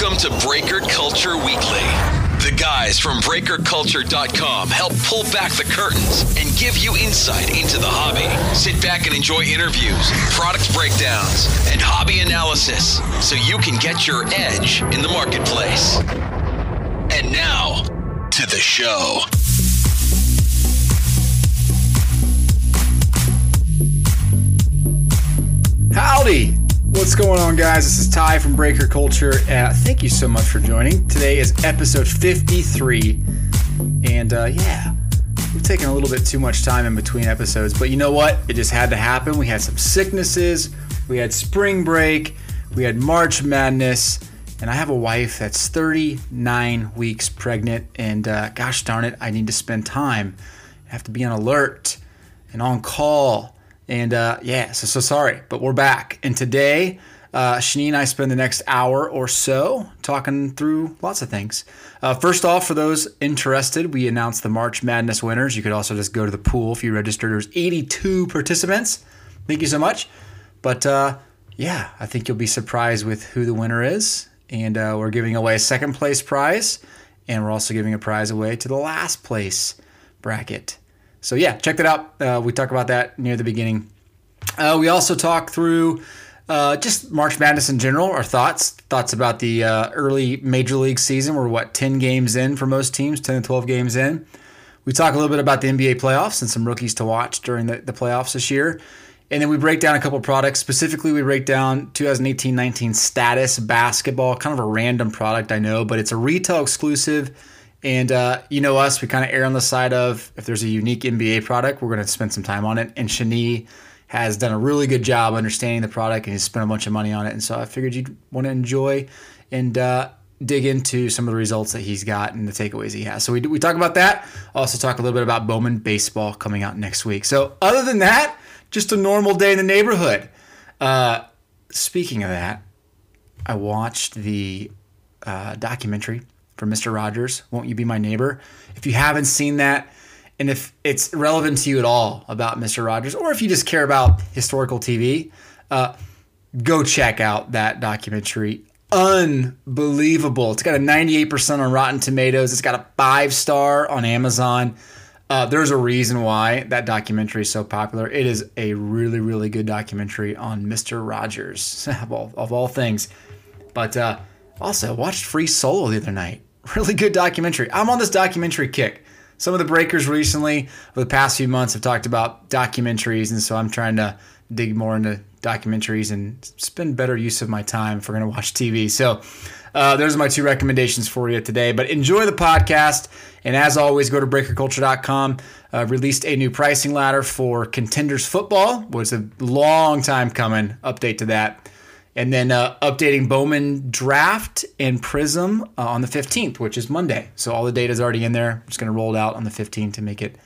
Welcome to Breaker Culture Weekly. The guys from BreakerCulture.com help pull back the curtains and give you insight into the hobby. Sit back and enjoy interviews, product breakdowns, and hobby analysis so you can get your edge in the marketplace. And now, to the show. Howdy! What's going on, guys? This is Ty from Breaker Culture. Thank you so much for joining. Today is episode 53, and we've taken a little bit too much time in between episodes, but you know what? It just had to happen. We had some sicknesses, we had spring break, we had March Madness, and I have a wife that's 39 weeks pregnant, and gosh darn it, I need to spend time. I have to be on alert and on call. And so sorry, but we're back. And today, Shani and I spend the next hour or so talking through lots of things. First off, for those interested, we announced the March Madness winners. You could also just go to the pool if you registered. There's 82 participants. Thank you so much. But I think you'll be surprised with who the winner is. And we're giving away a second place prize. And we're also giving a prize away to the last place bracket. So yeah, check that out. We talk about that near the beginning. We also talk through just March Madness in general, our thoughts about the early Major League season. We're 10 games in for most teams, 10 to 12 games in. We talk a little bit about the NBA playoffs and some rookies to watch during the playoffs this year. And then we break down a couple of products. Specifically, we break down 2018-19 Status Basketball, kind of a random product, I know, but it's a retail exclusive. And you know us, we kind of err on the side of if there's a unique NBA product, we're going to spend some time on it. And Shani has done a really good job understanding the product and has spent a bunch of money on it. And so I figured you'd want to enjoy and dig into some of the results that he's got and the takeaways he has. So we talk about that. Also talk a little bit about Bowman baseball coming out next week. So other than that, just a normal day in the neighborhood. Speaking of that, I watched the documentary from Mr. Rogers, Won't You Be My Neighbor? If you haven't seen that, and if it's relevant to you at all about Mr. Rogers, or if you just care about historical TV, go check out that documentary. Unbelievable. It's got a 98% on Rotten Tomatoes. It's got a 5-star on Amazon. There's a reason why that documentary is so popular. It is a really, really good documentary on Mr. Rogers, of all things. But also, watched Free Solo the other night. Really good documentary. I'm on this documentary kick. Some of the breakers recently, over the past few months, have talked about documentaries, and so I'm trying to dig more into documentaries and spend better use of my time if we're going to watch TV. So those are my two recommendations for you today. But enjoy the podcast, and as always, go to BreakerCulture.com. Released a new pricing ladder for Contenders Football, which is a long time coming. Update to that. And then updating Bowman Draft and Prism on the 15th, which is Monday. So all the data is already in there. I'm just going to roll it out on the 15th to make it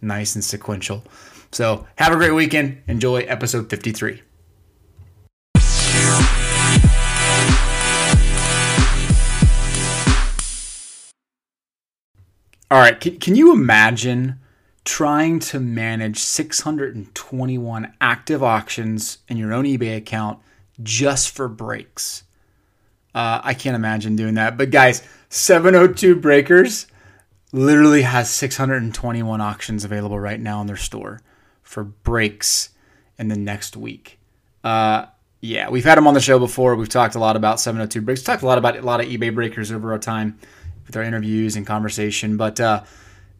nice and sequential. So have a great weekend. Enjoy episode 53. All right. Can you imagine trying to manage 621 active auctions in your own eBay account just for breaks? I can't imagine doing that. But guys, 702 Breakers literally has 621 auctions available right now in their store for breaks in the next week. We've had them on the show before. We've talked a lot about 702 Breaks. We've talked a lot of eBay breakers over our time with our interviews and conversation. But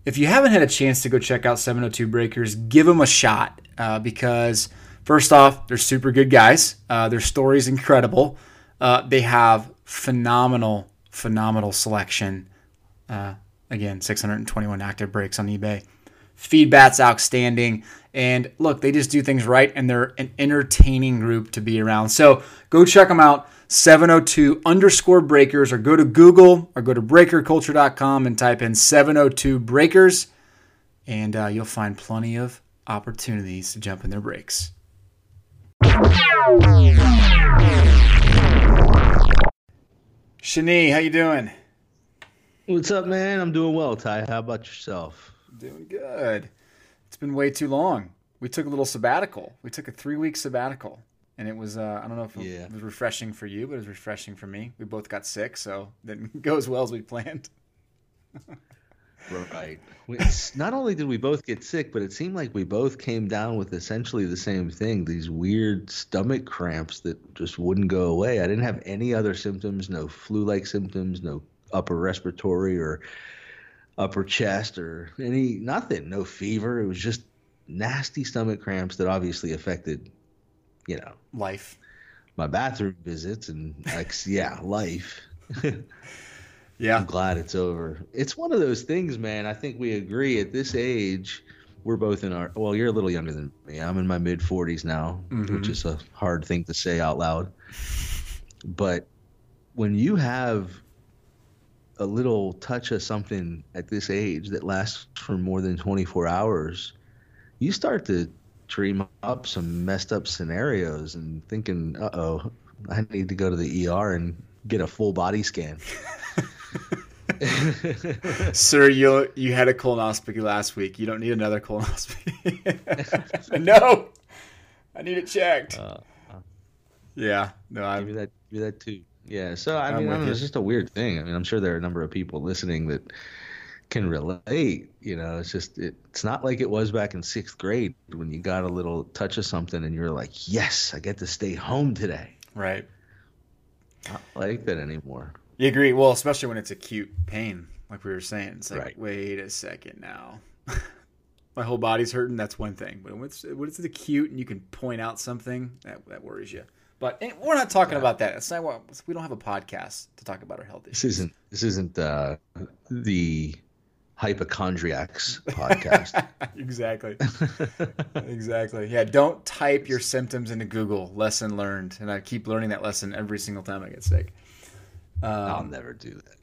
if you haven't had a chance to go check out 702 Breakers, give them a shot because first off, they're super good guys. Their story's incredible. They have phenomenal selection. Again, 621 active breaks on eBay. Feedback's outstanding. And look, they just do things right, and they're an entertaining group to be around. So go check them out, 702_breakers, or go to Google or go to breakerculture.com and type in 702 breakers, and you'll find plenty of opportunities to jump in their breaks. Shani, how you doing? What's up, man? I'm doing well, Ty. How about yourself? Doing good. It's been way too long. We took a 3-week sabbatical. And it was, I don't know if it was refreshing for you, but it was refreshing for me. We both got sick, so it didn't go as well as we planned. Right. Not only did we both get sick, but it seemed like we both came down with essentially the same thing, these weird stomach cramps that just wouldn't go away. I didn't have any other symptoms, no flu-like symptoms, no upper respiratory or upper chest or nothing, no fever. It was just nasty stomach cramps that obviously affected, life, my bathroom visits and life. Yeah. I'm glad it's over. It's one of those things, man. I think we agree at this age, we're both in our – well, you're a little younger than me. I'm in my mid-40s now, which is a hard thing to say out loud. But when you have a little touch of something at this age that lasts for more than 24 hours, you start to dream up some messed up scenarios and thinking, uh-oh, I need to go to the ER and get a full body scan. Sir, you had a colonoscopy last week. You don't need another colonoscopy. No, I need it checked. Give me that too. Yeah. So I mean, it's just a weird thing. I mean, I'm sure there are a number of people listening that can relate. It's just it's not like it was back in sixth grade when you got a little touch of something and you're like, yes, I get to stay home today. Right. Not like that anymore. You agree? Well, especially when it's acute pain, like we were saying. It's like, Wait a second now. My whole body's hurting, that's one thing. But when it's acute and you can point out something, that worries you. But we're not talking about that. It's not, we don't have a podcast to talk about our health issues. This isn't the hypochondriacs podcast. Exactly. Exactly. Yeah, don't type your symptoms into Google. Lesson learned. And I keep learning that lesson every single time I get sick. I'll never do that.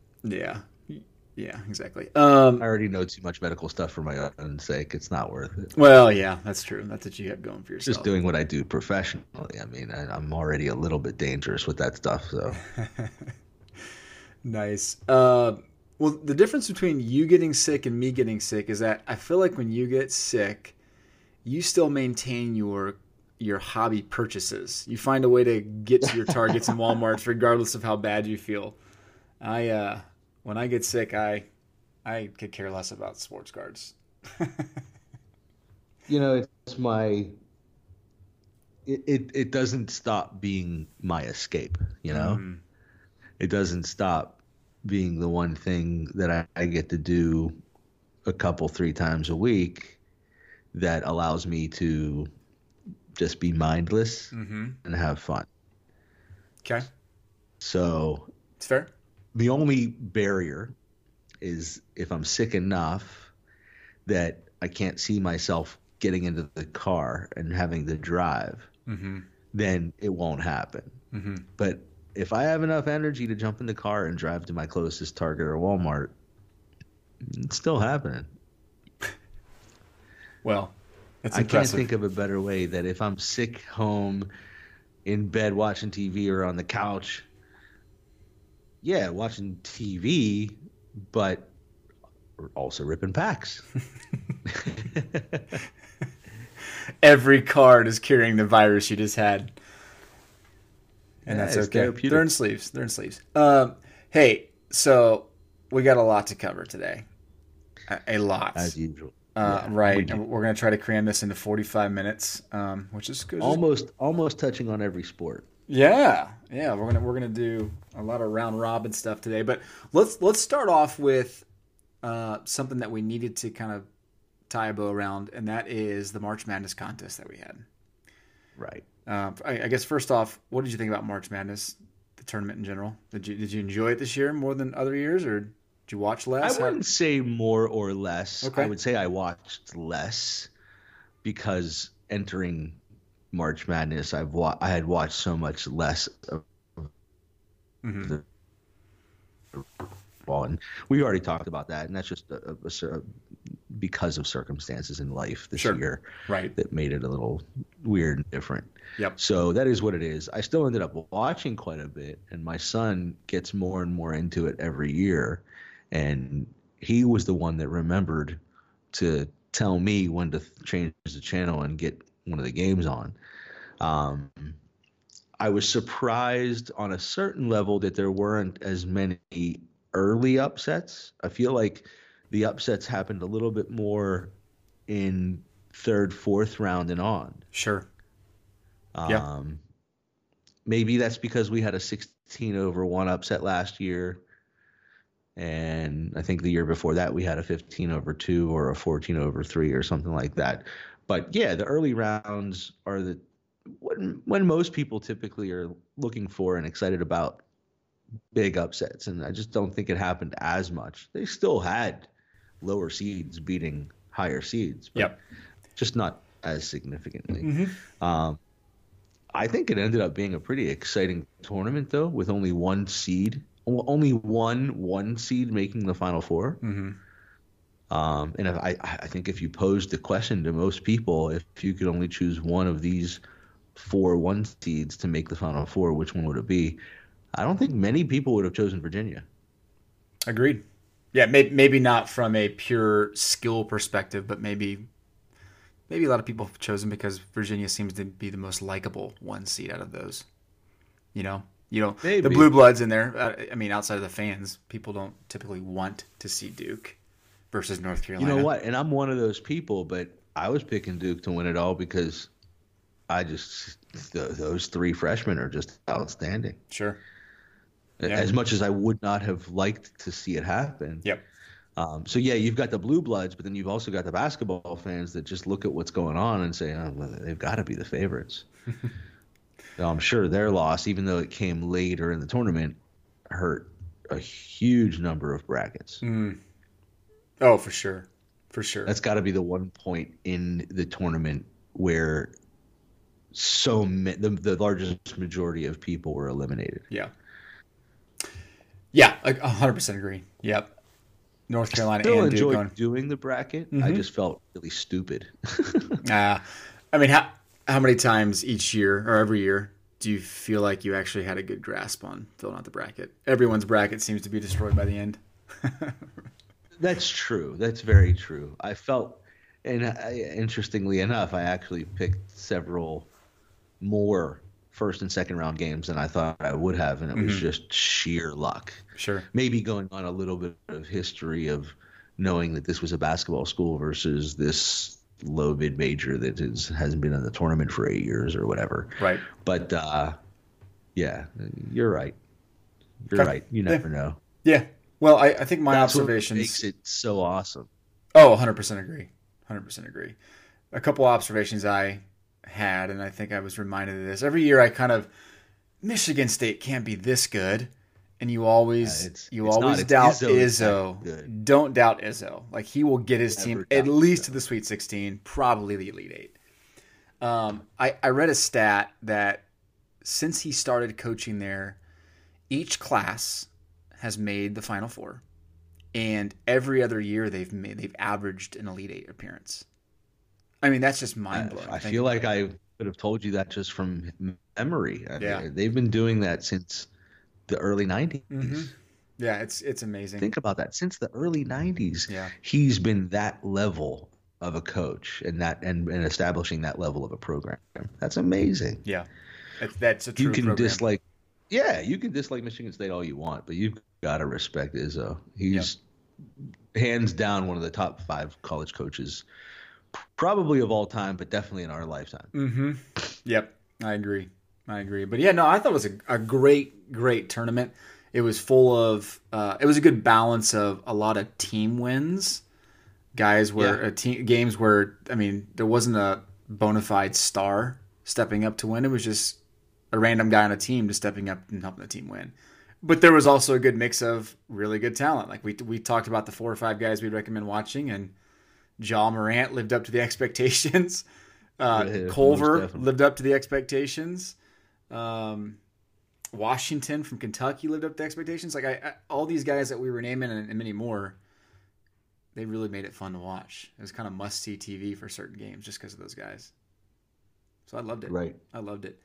Yeah, exactly. I already know too much medical stuff for my own sake. It's not worth it. Well, yeah, that's true. That's what you have going for yourself. Just doing what I do professionally. I mean, I'm already a little bit dangerous with that stuff. So nice. Well, the difference between you getting sick and me getting sick is that I feel like when you get sick, you still maintain your hobby purchases. You find a way to get to your Targets and Walmarts regardless of how bad you feel. I when I get sick, I could care less about sports cards. It's my it doesn't stop being my escape, It doesn't stop being the one thing that I get to do a couple, three times a week that allows me to just be mindless and have fun. Okay. So it's fair. The only barrier is if I'm sick enough that I can't see myself getting into the car and having the drive, then it won't happen. But if I have enough energy to jump in the car and drive to my closest Target or Walmart, it's still happening. Well, I can't think of a better way that if I'm sick, home, in bed watching TV or on the couch, watching TV, but also ripping packs. Every card is curing the virus you just had. And that's okay. They're in sleeves. Hey, so we got a lot to cover today. A lot. As usual. Right. We're going to try to cram this into 45 minutes, which is good. Almost touching on every sport. Yeah. We're gonna do a lot of round robin stuff today, but let's start off with something that we needed to kind of tie a bow around, and that is the March Madness contest that we had. Right. I guess first off, what did you think about March Madness, the tournament in general? Did you enjoy it this year more than other years, or? Did you watch less? I wouldn't say more or less. Okay. I would say I watched less because entering March Madness, I had watched so much less of the ball. And we already talked about that, and that's just because of circumstances in life this year that made it a little weird and different. Yep. So that is what it is. I still ended up watching quite a bit, and my son gets more and more into it every year. And he was the one that remembered to tell me when to change the channel and get one of the games on. I was surprised on a certain level that there weren't as many early upsets. I feel like the upsets happened a little bit more in third, fourth round and on. Sure. Yeah. Maybe that's because we had a 16-over-1 upset last year. And I think the year before that we had a 15-over-2 or a 14-over-3 or something like that. But yeah, the early rounds are the when most people typically are looking for and excited about big upsets. And I just don't think it happened as much. They still had lower seeds beating higher seeds, but just not as significantly. I think it ended up being a pretty exciting tournament, though, with only one seed. Only one seed making the Final Four. And if, I think if you posed the question to most people, if you could only choose one of these 4 1 seeds to make the Final Four, which one would it be? I don't think many people would have chosen Virginia. Agreed. Yeah, maybe not from a pure skill perspective, but maybe a lot of people have chosen because Virginia seems to be the most likable one seed out of those. You know, maybe. The blue bloods in there. I mean, outside of the fans, people don't typically want to see Duke versus North Carolina. You know what? And I'm one of those people, but I was picking Duke to win it all because I just those three freshmen are just outstanding. Sure. Yeah. As much as I would not have liked to see it happen. Yep. So, yeah, you've got the blue bloods, but then you've also got the basketball fans that just look at what's going on and say, oh, well, they've got to be the favorites. So I'm sure their loss, even though it came later in the tournament, hurt a huge number of brackets. Oh, for sure. For sure. That's got to be the one point in the tournament where the largest majority of people were eliminated. Yeah. Yeah, 100% agree. Yep. North Carolina and Duke. I still enjoyed doing the bracket. I just felt really stupid. I mean, how many times each year or every year do you feel like you actually had a good grasp on filling out the bracket? Everyone's bracket seems to be destroyed by the end. That's true. That's very true. I felt, and interestingly enough, I actually picked several more first and second round games than I thought I would have, and it was just sheer luck. Sure. Maybe going on a little bit of history of knowing that this was a basketball school versus this low bid major that hasn't been in the tournament for 8 years or whatever. Right. But yeah, you're right. You never know. Yeah. Well, I think my observations makes it so awesome. Oh, 100% agree. 100% agree. A couple observations I had, and I think I was reminded of this every year. I kind of Michigan State can't be this good, and you always doubt Izzo. Don't doubt Izzo. Like, he will get his team at least to the Sweet 16, probably the Elite Eight. I read a stat that since he started coaching there, each class has made the Final Four, and every other year they've averaged an Elite Eight appearance. I mean, that's just mind-blowing. I feel like I could have told you that just from memory. I mean, they've been doing that since the early 90s. Yeah, it's amazing. Think about that. Since the early 90s, he's been that level of a coach and establishing that level of a program. That's amazing. Yeah, that's a true program. You can dislike Michigan State all you want, but you've got to respect Izzo. He's hands down one of the top five college coaches probably of all time, but definitely in our lifetime. Yep, I agree. But yeah, no, I thought it was a great tournament. It was full of it was a good balance of a lot of team wins, games where, I mean, there wasn't a bona fide star stepping up to win. It was just a random guy on a team just stepping up and helping the team win. But there was also a good mix of really good talent. Like, we talked about the 4 or 5 guys we'd recommend watching, and Ja Morant lived up to the expectations. Culver lived up to the expectations. Washington from Kentucky lived up to expectations. Like, I all these guys that we were naming and many more, they really made it fun to watch. It was kind of must-see TV for certain games just because of those guys. So I loved it. Right. I loved it.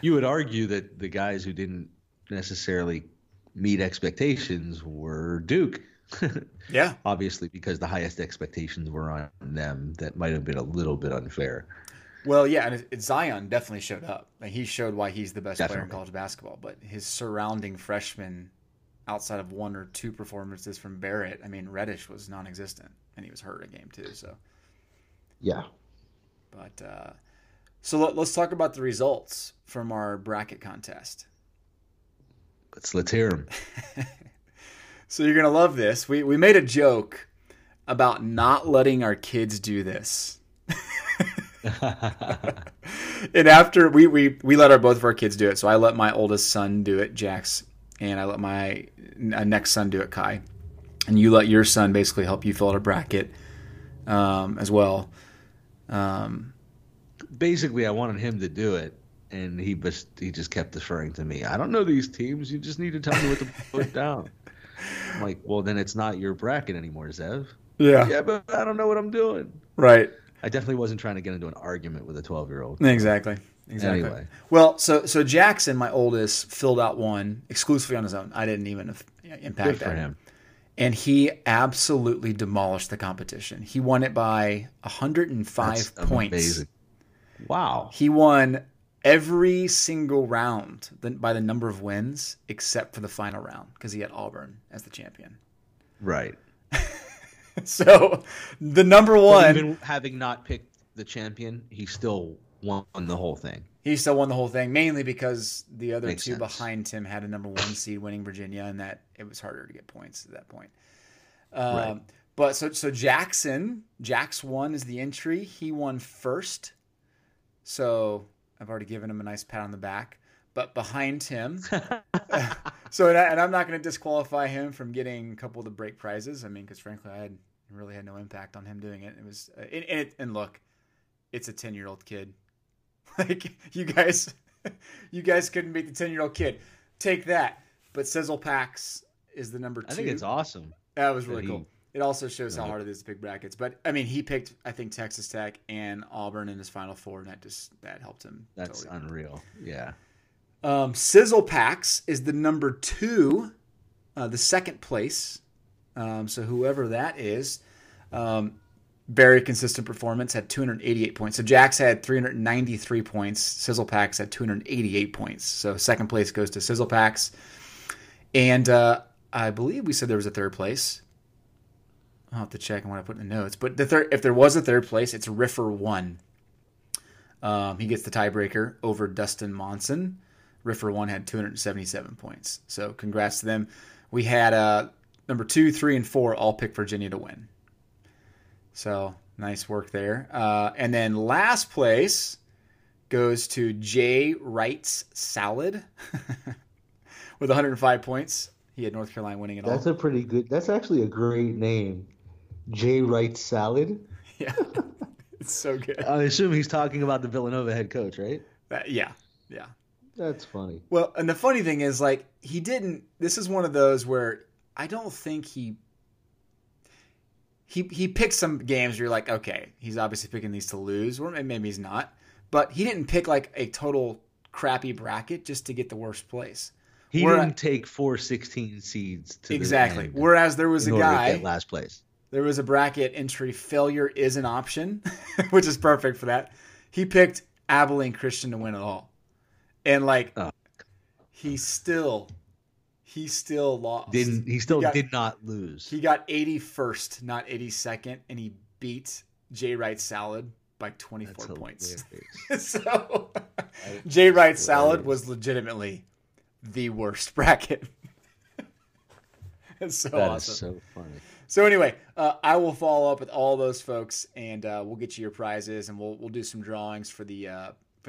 You would argue that the guys who didn't necessarily meet expectations were Duke. Yeah, obviously, because the highest expectations were on them. That might have been a little bit unfair. Well, yeah, and Zion definitely showed up. Like, he showed why he's the best player in college basketball. But his surrounding freshmen, outside of one or two performances from Barrett, I mean, Reddish was non-existent, and he was hurt a game too. So, yeah. But so let's talk about the results from our bracket contest. Let's hear them. So you're gonna love this. We made a joke about not letting our kids do this. And after we let both of our kids do it. So I let my oldest son do it, Jacks, and I let my next son do it, Kai. And you let your son basically help you fill out a bracket as well. Basically, I wanted him to do it, and he just kept deferring to me. I don't know these teams. You just need to tell me what to put down. I'm like, well, then it's not your bracket anymore, Zev. Yeah. Yeah, but I don't know what I'm doing. Right. I definitely wasn't trying to get into an argument with a 12-year-old. Exactly. Anyway. Well, so Jackson, my oldest, filled out one exclusively on his own. I didn't even impact that. Good for him. And he absolutely demolished the competition. He won it by 105 points. Amazing. Wow. He won every single round by the number of wins except for the final round because he had Auburn as the champion. Right. So the number one, even having not picked the champion, he still won the whole thing. Mainly because the other two behind him had a number one seed winning Virginia, and that it was harder to get points at that point. Right. But so Jax won is the entry. He won first. So I've already given him a nice pat on the back. But behind him, and I'm not going to disqualify him from getting a couple of the break prizes. I mean, because frankly, I really had no impact on him doing it. It was, and look, it's a 10-year-old kid. Like you guys couldn't beat the 10-year-old kid. Take that. But Sizzle Packs is the number two. I think it's awesome. That was really cool. It also shows how hard it is to pick brackets. But I mean, he picked, I think, Texas Tech and Auburn in his Final Four, and that helped him. That's totally unreal. Yeah. Sizzle Packs is the number two, the second place. So whoever that is, very consistent performance, had 288 points. So Jax had 393 points. Sizzle Packs had 288 points. So second place goes to Sizzle Packs. And I believe we said there was a third place. I'll have to check on what I put in the notes. But if there was a third place, it's Riffer One. He gets the tiebreaker over Dustin Monson. Riffer One had 277 points. So congrats to them. We had number 2, 3, and 4 all pick Virginia to win. So nice work there. And then last place goes to Jay Wright's Salad with 105 points. He had North Carolina winning it all. That's actually a great name. Jay Wright's Salad. Yeah. It's so good. I assume he's talking about the Villanova head coach, right? Yeah. That's funny. Well, and the funny thing is, like, this is one of those where I don't think he picked some games where you're like, okay, he's obviously picking these to lose, or maybe he's not. But he didn't pick, like, a total crappy bracket just to get the worst place. He didn't take 4 16 seeds to the end. Whereas there was a guy in last place. There was a bracket entry, failure is an option, which is perfect for that. He picked Abilene Christian to win it all. And he still lost. Did not lose. He got 81st, not 82nd, and he beat Jay Wright's Salad by 24 points. So Jay Wright's Salad was legitimately the worst bracket. That's so awesome. That is so funny. So anyway, I will follow up with all those folks, and we'll get you your prizes, and we'll do some drawings for the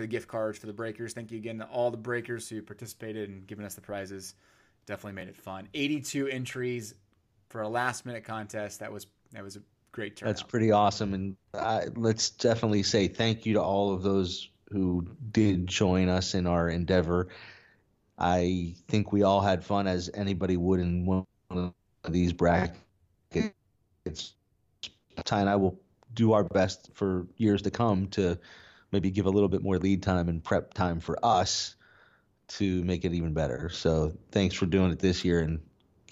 gift cards for the Breakers. Thank you again to all the Breakers who participated and given us the prizes. Definitely made it fun. 82 entries for a last-minute contest. That was a great turnout. That's pretty awesome, and let's definitely say thank you to all of those who did join us in our endeavor. I think we all had fun, as anybody would in one of these brackets. Ty and I will do our best for years to come to maybe give a little bit more lead time and prep time for us to make it even better. So thanks for doing it this year, and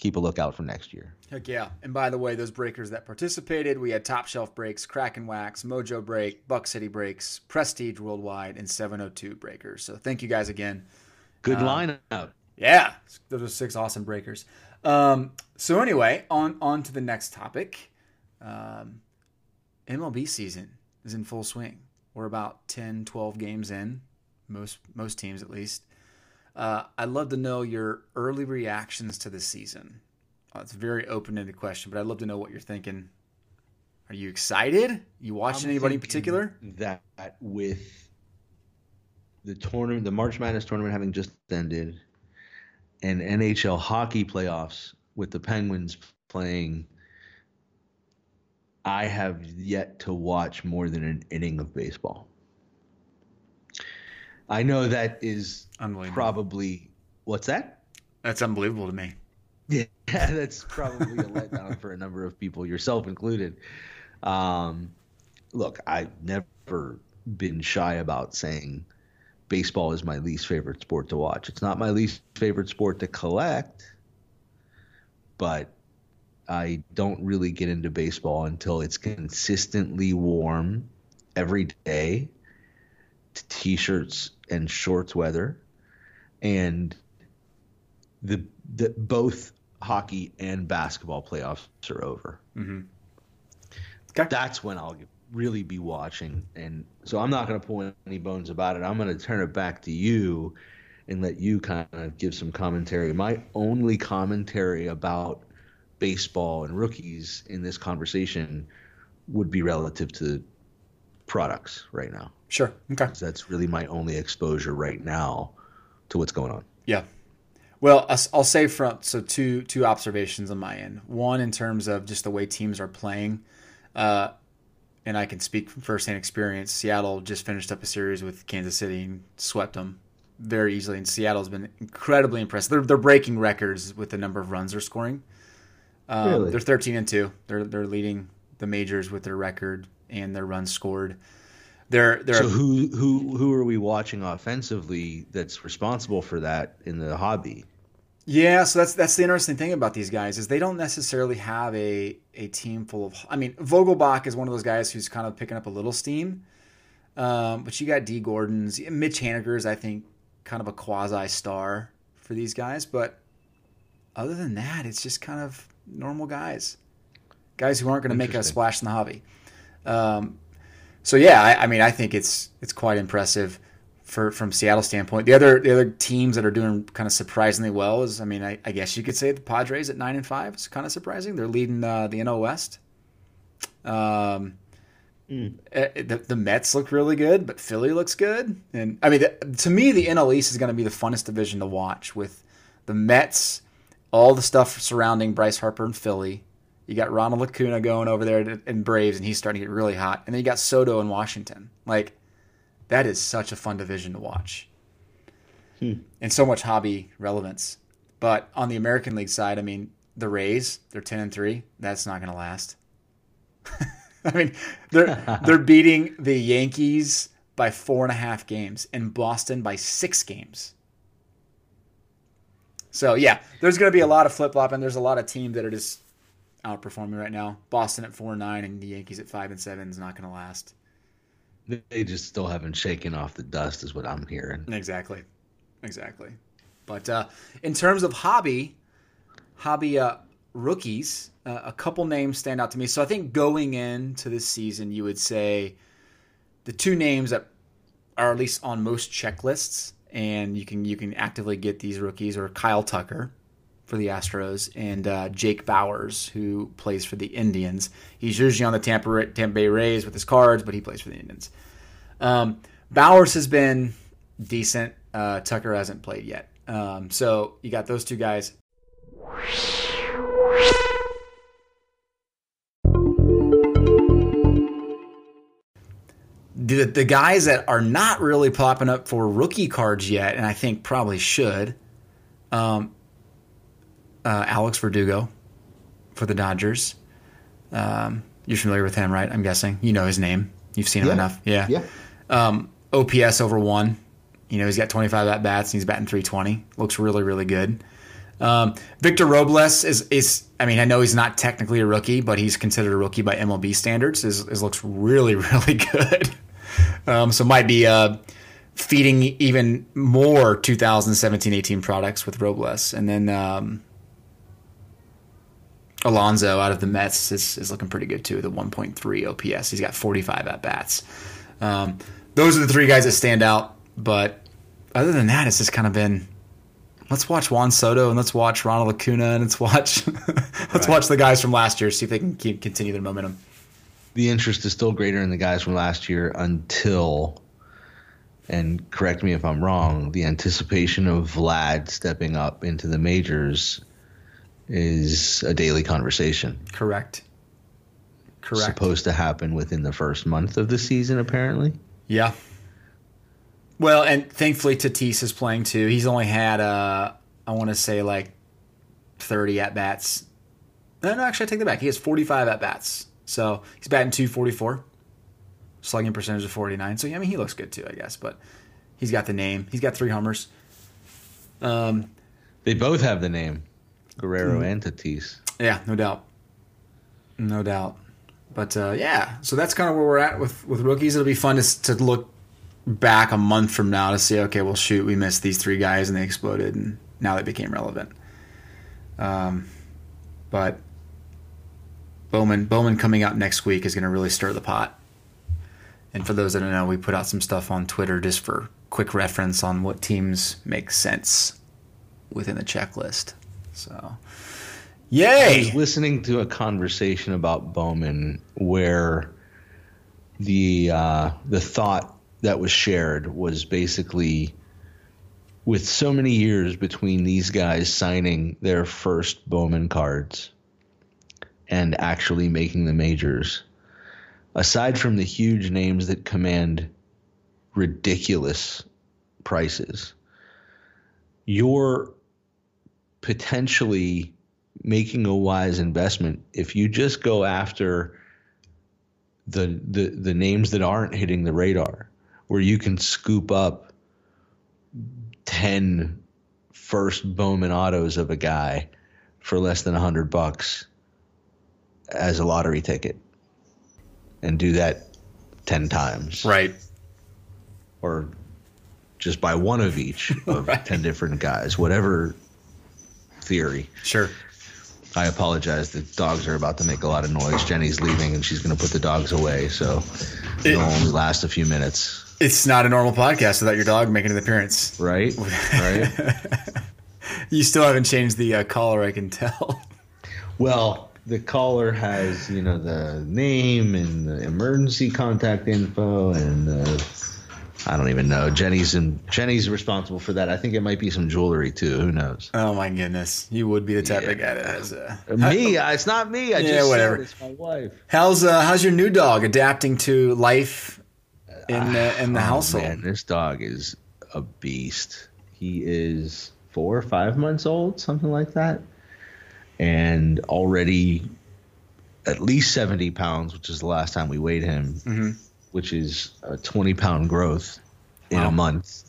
keep a lookout for next year. Heck yeah. And by the way, those breakers that participated, we had Top Shelf Breaks, Crack and Wax, Mojo Break, Buck City Breaks, Prestige Worldwide, and 702 Breakers. So thank you guys again. Good lineup. Yeah. Those are six awesome breakers. So anyway, on to the next topic. MLB season is in full swing. We're about 10, 12 games in, most teams at least. I'd love to know your early reactions to this season. It's a very open-ended question, but I'd love to know what you're thinking. Are you excited? You watching anybody in particular? That with the tournament, the March Madness tournament having just ended, and NHL hockey playoffs with the Penguins playing, I have yet to watch more than an inning of baseball. I know that is probably – what's that? That's unbelievable to me. Yeah, that's probably a letdown for a number of people, yourself included. Look, I've never been shy about saying baseball is my least favorite sport to watch. It's not my least favorite sport to collect, but I don't really get into baseball until it's consistently warm every day, T-shirts and shorts weather, and the both hockey and basketball playoffs are over. Mm-hmm. Okay. That's when I'll really be watching, and so I'm not going to pull any bones about it. I'm going to turn it back to you and let you kind of give some commentary. My only commentary about baseball and rookies in this conversation would be relative to products right now. Sure. Okay. That's really my only exposure right now to what's going on. Yeah. Well, I'll say two observations on my end. One, in terms of just the way teams are playing, and I can speak from firsthand experience. Seattle just finished up a series with Kansas City and swept them very easily. And Seattle's been incredibly impressive. They're breaking records with the number of runs they're scoring. Really? They're 13-2. They're leading the majors with their record and their runs scored. So who are we watching offensively that's responsible for that in the hobby? Yeah, so that's the interesting thing about these guys is they don't necessarily have a team full of. I mean, Vogelbach is one of those guys who's kind of picking up a little steam, but you got D. Gordon's, Mitch Haniger's, I think, kind of a quasi star for these guys. But other than that, it's just kind of normal guys who aren't going to make a splash in the hobby. So yeah, I mean, I think it's quite impressive from Seattle's standpoint. The other teams that are doing kind of surprisingly well is, I mean, I guess you could say the Padres at 9-5 is kind of surprising. They're leading the NL West. The Mets look really good, but Philly looks good. And I mean, to me, the NL East is going to be the funnest division to watch with the Mets, all the stuff surrounding Bryce Harper and Philly. You got Ronald Acuna going over there in Braves, and he's starting to get really hot. And then you got Soto in Washington. Like, that is such a fun division to watch. And so much hobby relevance. But on the American League side, I mean, the Rays, they're 10-3. That's not going to last. I mean, they're beating the Yankees by 4.5 games and Boston by 6 games. So, yeah, there's going to be a lot of flip-flop, and there's a lot of teams that are just outperforming right now. Boston at 4-9 and the Yankees at 5-7 is not going to last. They just still haven't shaken off the dust, is what I'm hearing. Exactly. But in terms of hobby rookies, a couple names stand out to me. So I think going into this season, you would say the two names that are at least on most checklists, and you can actively get these rookies, are Kyle Tucker for the Astros, and Jake Bowers, who plays for the Indians. He's usually on the Tampa Bay Rays with his cards, but he plays for the Indians. Bowers has been decent. Tucker hasn't played yet. So you got those two guys. The guys that are not really popping up for rookie cards yet, and I think probably should, Alex Verdugo for the Dodgers. You're familiar with him, right? I'm guessing. You know his name. You've seen him enough. Yeah. OPS over 1. You know, he's got 25 at-bats, and he's batting .320. Looks really, really good. Victor Robles is I mean, I know he's not technically a rookie, but he's considered a rookie by MLB standards. His looks really, really good. So might be feeding even more 2017-18 products with Robles. And then Alonso out of the Mets is looking pretty good too, with a 1.3 OPS. He's got 45 at-bats. Those are the three guys that stand out. But other than that, it's just kind of been, let's watch Juan Soto and let's watch Ronald Acuna and let's watch the guys from last year, see if they can continue their momentum. The interest is still greater in the guys from last year until, and correct me if I'm wrong, the anticipation of Vlad stepping up into the majors is a daily conversation. Correct. Supposed to happen within the first month of the season, apparently. Yeah. Well, and thankfully Tatis is playing too. He's only had, I want to say, like 30 at-bats. No, actually, I take that back. He has 45 at-bats. So he's batting .244, slugging percentage of 49. So, yeah, I mean, he looks good too, I guess. But he's got the name. He's got three homers. They both have the name, Guerrero and Tatis. Yeah, no doubt. But, yeah, so that's kind of where we're at with rookies. It'll be fun to look back a month from now to see, okay, well, shoot, we missed these three guys and they exploded and now they became relevant. But Bowman coming out next week is going to really stir the pot. And for those that don't know, we put out some stuff on Twitter just for quick reference on what teams make sense within the checklist. So, yay! I was listening to a conversation about Bowman where the thought that was shared was basically, with so many years between these guys signing their first Bowman cards and actually making the majors, aside from the huge names that command ridiculous prices, you're potentially making a wise investment if you just go after the names that aren't hitting the radar, where you can scoop up 10 first Bowman autos of a guy for less than $100 as a lottery ticket and do that 10 times. Right. Or just buy one of each of 10 different guys, whatever theory. Sure. I apologize. The dogs are about to make a lot of noise. Jenny's leaving and she's going to put the dogs away, so it'll only last a few minutes. It's not a normal podcast without your dog making an appearance. Right. You still haven't changed the collar, I can tell. Well, the collar has, the name and the emergency contact info and I don't even know. Jenny's responsible for that. I think it might be some jewelry too. Who knows? Oh my goodness, you would be the type of guy that has me. It's not me. Whatever. Said it's my wife. How's your new dog adapting to life in the household? Man, this dog is a beast. He is 4 or 5 months old, something like that, and already at least 70 pounds, which is the last time we weighed him, which is a 20-pound growth in a month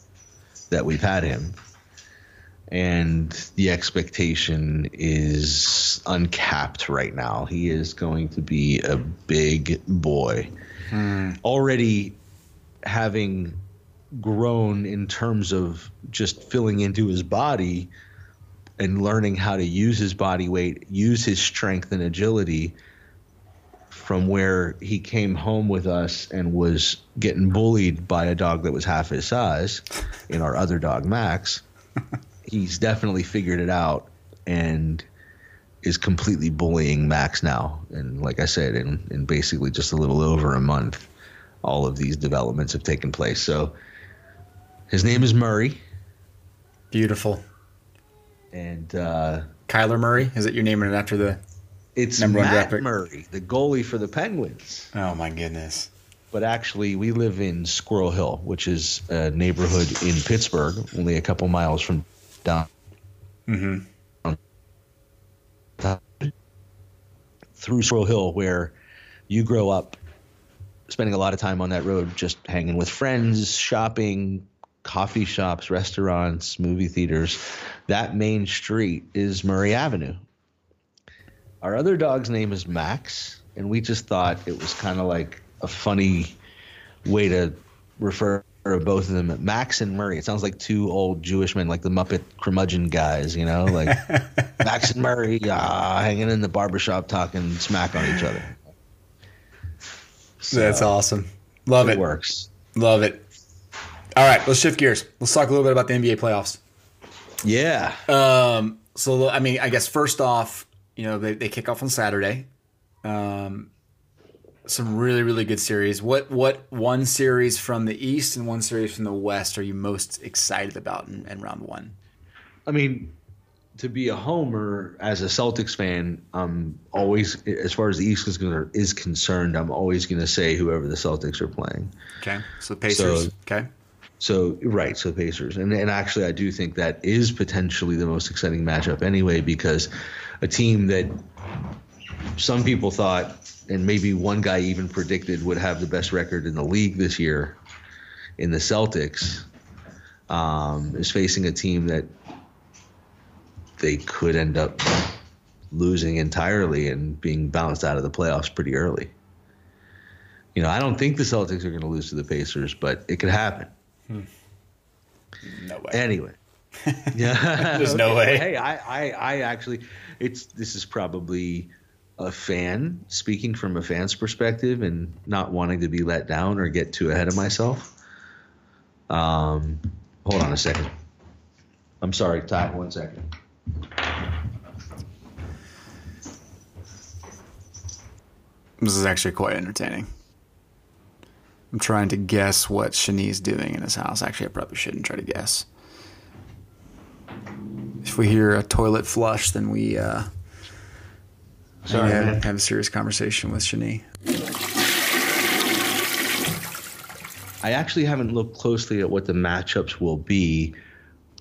that we've had him. And the expectation is uncapped right now. He is going to be a big boy. Already having grown in terms of just filling into his body and learning how to use his body weight, use his strength and agility, from where he came home with us and was getting bullied by a dog that was half his size in our other dog, Max. He's definitely figured it out and is completely bullying Max now. And like I said, in basically just a little over a month, all of these developments have taken place. So his name is Murray. Beautiful. And Kyler Murray, is it you're naming it after the it's Matt Murray, the goalie for the Penguins. Oh my goodness. But actually we live in Squirrel Hill, which is a neighborhood in Pittsburgh, only a couple miles from down. Through Squirrel Hill, where you grow up spending a lot of time on that road, just hanging with friends, shopping, coffee shops, restaurants, movie theaters. That main street is Murray Avenue. Our other dog's name is Max, and we just thought it was kind of like a funny way to refer to both of them. Max and Murray. It sounds like two old Jewish men, like the Muppet curmudgeon guys, you know, like Max and Murray hanging in the barbershop talking smack on each other. So, that's awesome. Love it. It works. Love it. All right, let's shift gears. Let's talk a little bit about the NBA playoffs. Yeah. So, I mean, I guess first off, you know, they kick off on Saturday. Some really, really good series. What one series from the East and one series from the West are you most excited about in round one? I mean, to be a homer as a Celtics fan, I'm always, as far as the East is concerned, I'm always going to say whoever the Celtics are playing. Okay, so Pacers. Okay. So right, so Pacers, and actually I do think that is potentially the most exciting matchup anyway, because a team that some people thought, and maybe one guy even predicted, would have the best record in the league this year, in the Celtics, is facing a team that they could end up losing entirely and being bounced out of the playoffs pretty early. You know, I don't think the Celtics are going to lose to the Pacers, but it could happen. No way. Anyway. Yeah. There's no way. Hey, I actually, this is probably a fan speaking from a fan's perspective and not wanting to be let down or get too ahead of myself. Hold on a second. I'm sorry, Ty, 1 second. This is actually quite entertaining. I'm trying to guess what Shani's doing in his house. Actually, I probably shouldn't try to guess. If we hear a toilet flush, then we have a serious conversation with Shani. I actually haven't looked closely at what the matchups will be,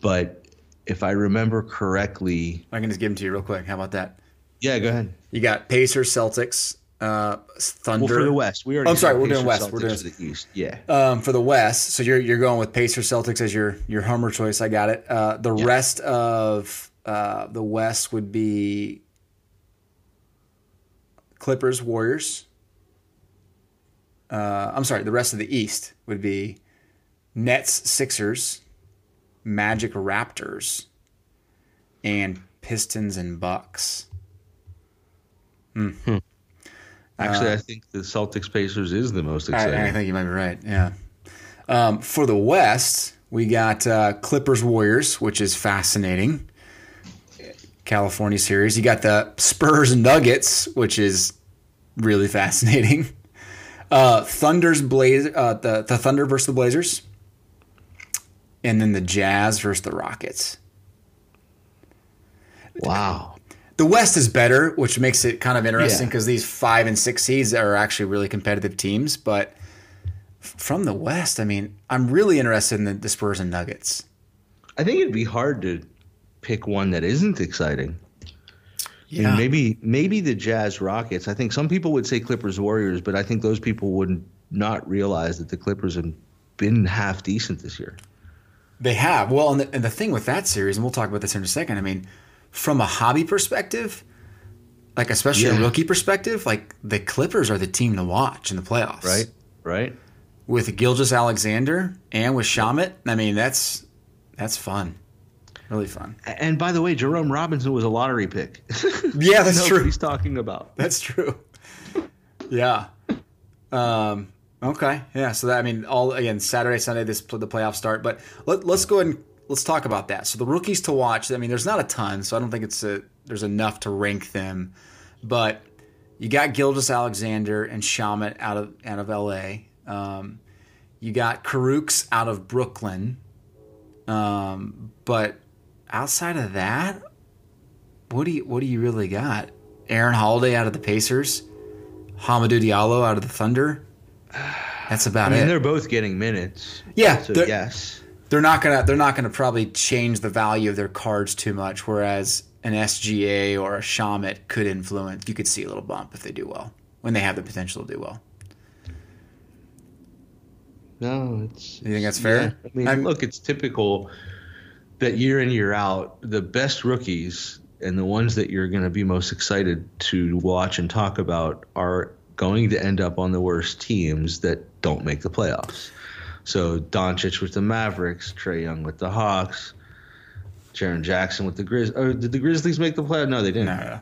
but if I remember correctly... I can just give them to you real quick. How about that? Yeah, go ahead. You got Pacers, Celtics... Thunder. Well, for the West, we're doing West. Celtics, we're doing the East. Yeah. For the West, so you're going with Pacers, Celtics as your homer choice. I got it. The rest of the West would be Clippers, Warriors. I'm sorry. The rest of the East would be Nets, Sixers, Magic, Raptors, and Pistons and Bucks. Hmm. Actually, I think the Celtics-Pacers is the most exciting. I think you might be right, yeah. For the West, we got Clippers-Warriors, which is fascinating. California series. You got the Spurs-Nuggets, which is really fascinating. The Thunder versus the Blazers. And then the Jazz versus the Rockets. Wow. The West is better, which makes it kind of interesting because these 5 and 6 seeds are actually really competitive teams. But from the West, I mean, I'm really interested in the Spurs and Nuggets. I think it'd be hard to pick one that isn't exciting. Yeah. I mean, maybe the Jazz Rockets. I think some people would say Clippers Warriors, but I think those people would not realize that the Clippers have been half decent this year. They have. Well, and the thing with that series, and we'll talk about this in a second, I mean, from a hobby perspective, like especially a rookie perspective, like the Clippers are the team to watch in the playoffs. Right. With Gilgeous-Alexander and with Shamit, I mean, that's fun. Really fun. And by the way, Jerome Robinson was a lottery pick. Yeah, that's true. What he's talking about. That's true. Yeah. Okay. Yeah, so that, I mean, all again, Saturday, Sunday, the playoffs start. But let's go ahead and let's talk about that. So the rookies to watch, I mean, there's not a ton, so I don't think there's enough to rank them. But you got Gilgeous-Alexander and Shamit out of L.A. You got Caruks out of Brooklyn. But outside of that, what do you really got? Aaron Holiday out of the Pacers. Hamidou Diallo out of the Thunder. That's about it. And they're both getting minutes. Yeah. So yes. They're not gonna probably change the value of their cards too much, whereas an SGA or a Shamit could influence. You could see a little bump if they do well, when they have the potential to do well. No, it's. You think that's fair? Yeah. I mean, look, it's typical that year in, year out, the best rookies and the ones that you're going to be most excited to watch and talk about are going to end up on the worst teams that don't make the playoffs. So Doncic with the Mavericks, Trae Young with the Hawks, Jaren Jackson with the Grizzlies. Oh, did the Grizzlies make the playoffs? No, they didn't. No.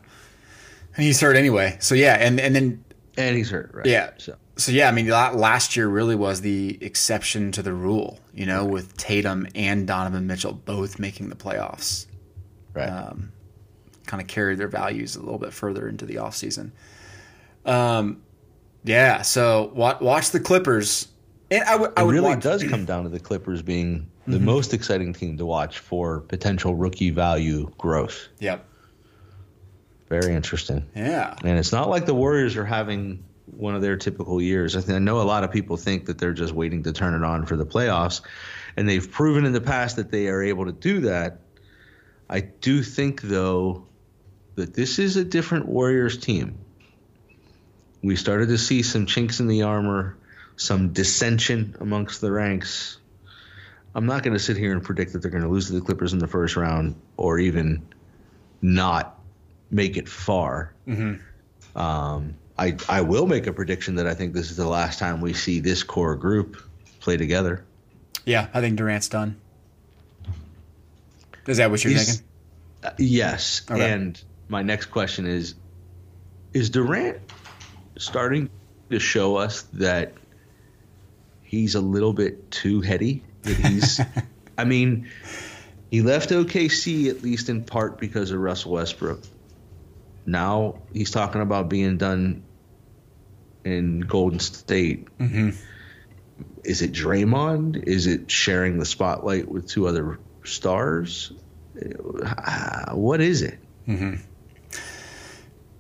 And he's hurt anyway. So, yeah, and then. And he's hurt, right? Yeah. So yeah, I mean, last year really was the exception to the rule, you know, with Tatum and Donovan Mitchell both making the playoffs. Right. Kind of carried their values a little bit further into the offseason. Yeah, so watch the Clippers. And it really does come down to the Clippers being the most exciting team to watch for potential rookie value growth. Yep. Very interesting. Yeah. And it's not like the Warriors are having one of their typical years. I know a lot of people think that they're just waiting to turn it on for the playoffs, and they've proven in the past that they are able to do that. I do think, though, that this is a different Warriors team. We started to see some chinks in the armor, some dissension amongst the ranks. I'm not going to sit here and predict that they're going to lose to the Clippers in the first round or even not make it far. Mm-hmm. I will make a prediction that I think this is the last time we see this core group play together. Yeah, I think Durant's done. Is that what you're thinking? Yes. Okay. And my next question is Durant starting to show us that he's a little bit too heady? That he's, I mean, he left OKC at least in part because of Russell Westbrook. Now he's talking about being done in Golden State. Mm-hmm. Is it Draymond? Is it sharing the spotlight with two other stars? What is it? Mm-hmm.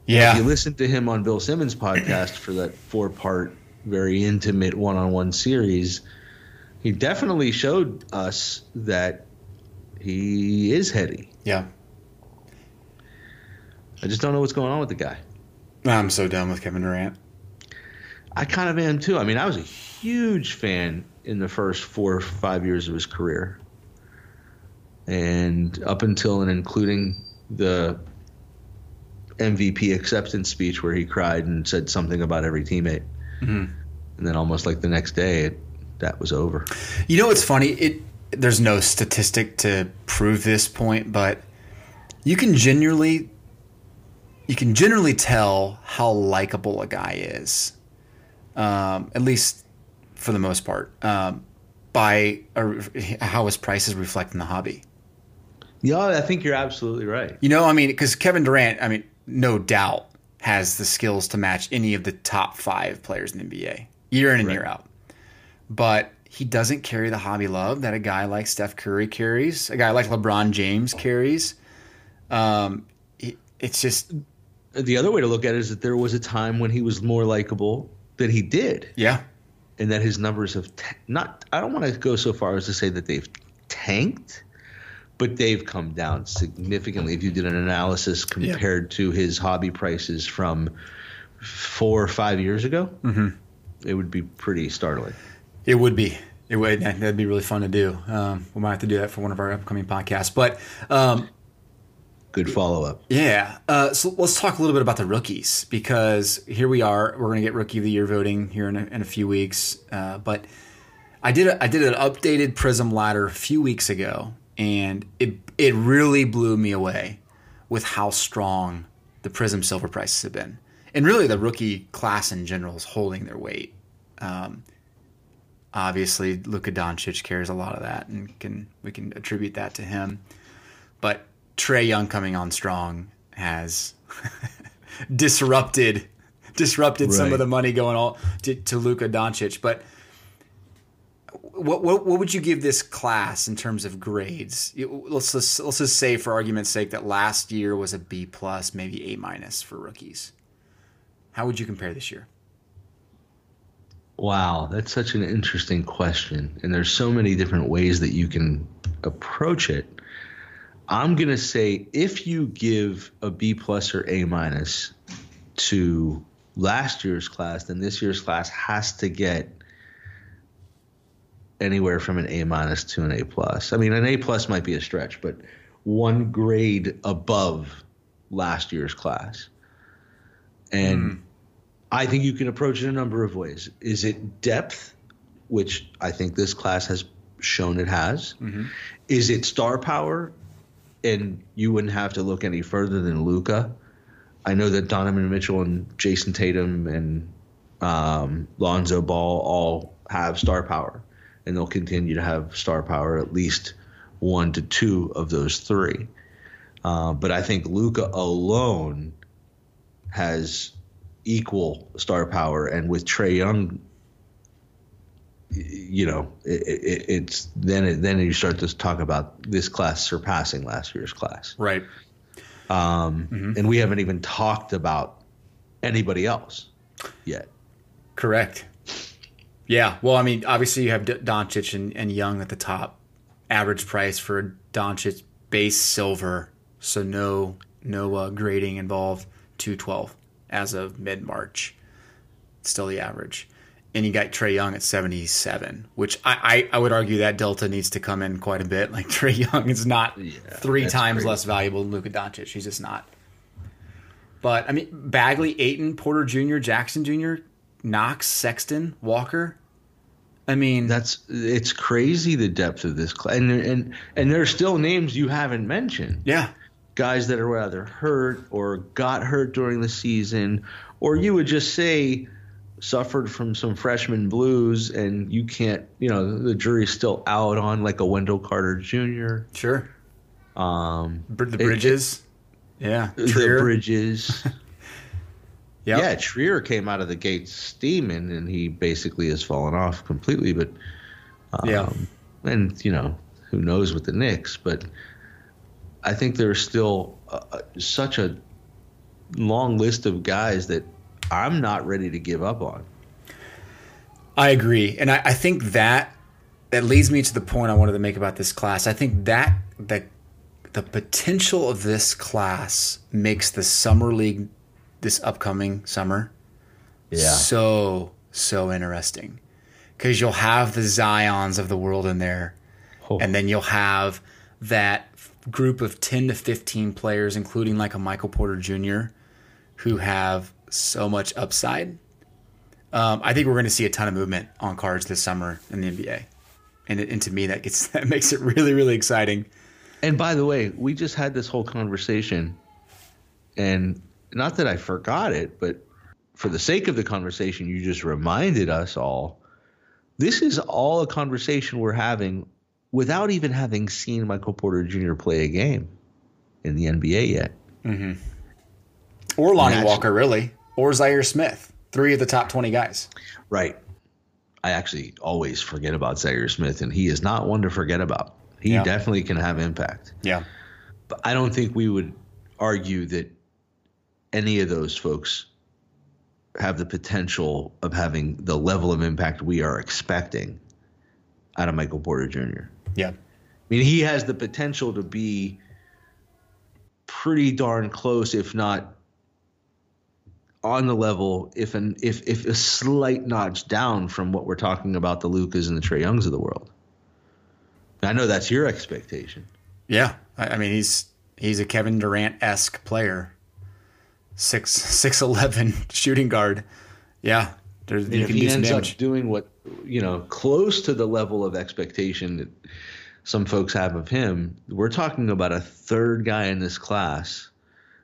Yeah. If you listened to him on Bill Simmons' podcast for that 4-part, very intimate one-on-one series, he definitely showed us that he is heady. Yeah. I just don't know what's going on with the guy. I'm so done with Kevin Durant. I kind of am too. I mean, I was a huge fan in the first 4 or 5 years of his career. And up until and including the MVP acceptance speech where he cried and said something about every teammate. Mm-hmm. And then almost like the next day, that was over. You know what's funny? There's no statistic to prove this point, but you can generally tell how likable a guy is, at least for the most part, by how his prices reflect in the hobby. Yeah, I think you're absolutely right. You know, I mean, because Kevin Durant, I mean, no doubt has the skills to match any of the top 5 players in the NBA year in and year out. But he doesn't carry the hobby love that a guy like Steph Curry carries, a guy like LeBron James carries. It's just... The other way to look at it is that there was a time when he was more likable than he did. Yeah. And that his numbers have not... I don't want to go so far as to say that they've tanked, but they've come down significantly. If you did an analysis compared to his hobby prices from 4 or 5 years ago, it would be pretty startling. It would be. It would. That'd be really fun to do. We might have to do that for one of our upcoming podcasts. But... good follow-up. Yeah. So let's talk a little bit about the rookies, because here we are. We're going to get Rookie of the Year voting here in a few weeks. But I did an updated Prism ladder a few weeks ago, and it really blew me away with how strong the Prism silver prices have been. And really the rookie class in general is holding their weight. Obviously, Luka Doncic carries a lot of that, and we can attribute that to him. But Trae Young coming on strong has disrupted some of the money going all to Luka Doncic. But what would you give this class in terms of grades? Let's just say, for argument's sake, that last year was a B+, maybe A- for rookies. How would you compare this year? Wow, that's such an interesting question, and there's so many different ways that you can approach it. I'm going to say if you give a B+ or A- to last year's class, then this year's class has to get anywhere from an A- to an A+. I mean, an A+ might be a stretch, but one grade above last year's class. And I think you can approach it a number of ways. Is it depth, which I think this class has shown it has? Is it star power? And you wouldn't have to look any further than Luka. I know that Donovan Mitchell and Jason Tatum and Lonzo Ball all have star power, and they'll continue to have star power, at least one to two of those three. But I think Luka alone has equal star power, and with Trae Young, you know, it's then you start to talk about this class surpassing last year's class, right? And we haven't even talked about anybody else yet. Correct. Yeah. Well, I mean, obviously you have Doncic and Young at the top. Average price for Doncic base silver, so no grading involved. $212 as of mid-March. Still the average. And you got Trae Young at 77, which I would argue that delta needs to come in quite a bit. Like, Trae Young is not three times crazy. Less valuable than Luka Doncic. He's just not. But, I mean, Bagley, Ayton, Porter Jr., Jackson Jr., Knox, Sexton, Walker. I mean, it's crazy, the depth of this class. And there are still names you haven't mentioned. Yeah. Guys that are either hurt or got hurt during the season, or you would just say suffered from some freshman blues, and you can't, you know, the jury's still out on, like, a Wendell Carter Jr. Sure. The Bridges. Yep. Yeah, Trier came out of the gate steaming, and he basically has fallen off completely. But and, you know, who knows with the Knicks, but I think there's still such a long list of guys that I'm not ready to give up on. I agree. And I think that leads me to the point I wanted to make about this class. I think that the potential of this class makes the summer league this upcoming summer so interesting, because you'll have the Zions of the world in there, and then you'll have that group of 10 to 15 players, including like a Michael Porter Jr., who have so much upside. I think we're going to see a ton of movement on cards this summer in the NBA, and to me that makes it really, really exciting. And by the way, we just had this whole conversation, and not that I forgot it, but for the sake of the conversation, you just reminded us all, this is all a conversation we're having without even having seen Michael Porter Jr. play a game in the NBA yet. Mm-hmm. Or Lonnie Walker, really. Or Zaire Smith. Three of the top 20 guys. Right. I actually always forget about Zaire Smith, and he is not one to forget about. He definitely can have impact. Yeah. But I don't think we would argue that any of those folks have the potential of having the level of impact we are expecting out of Michael Porter Jr. Yeah. I mean, he has the potential to be pretty darn close, if not on the level, if a slight notch down from what we're talking about, the Lukas and the Trae Youngs of the world. I know that's your expectation. Yeah. I mean, he's a Kevin Durant-esque player. 6'11" shooting guard. Yeah. If he ends up doing what, you know, close to the level of expectation that some folks have of him, we're talking about a third guy in this class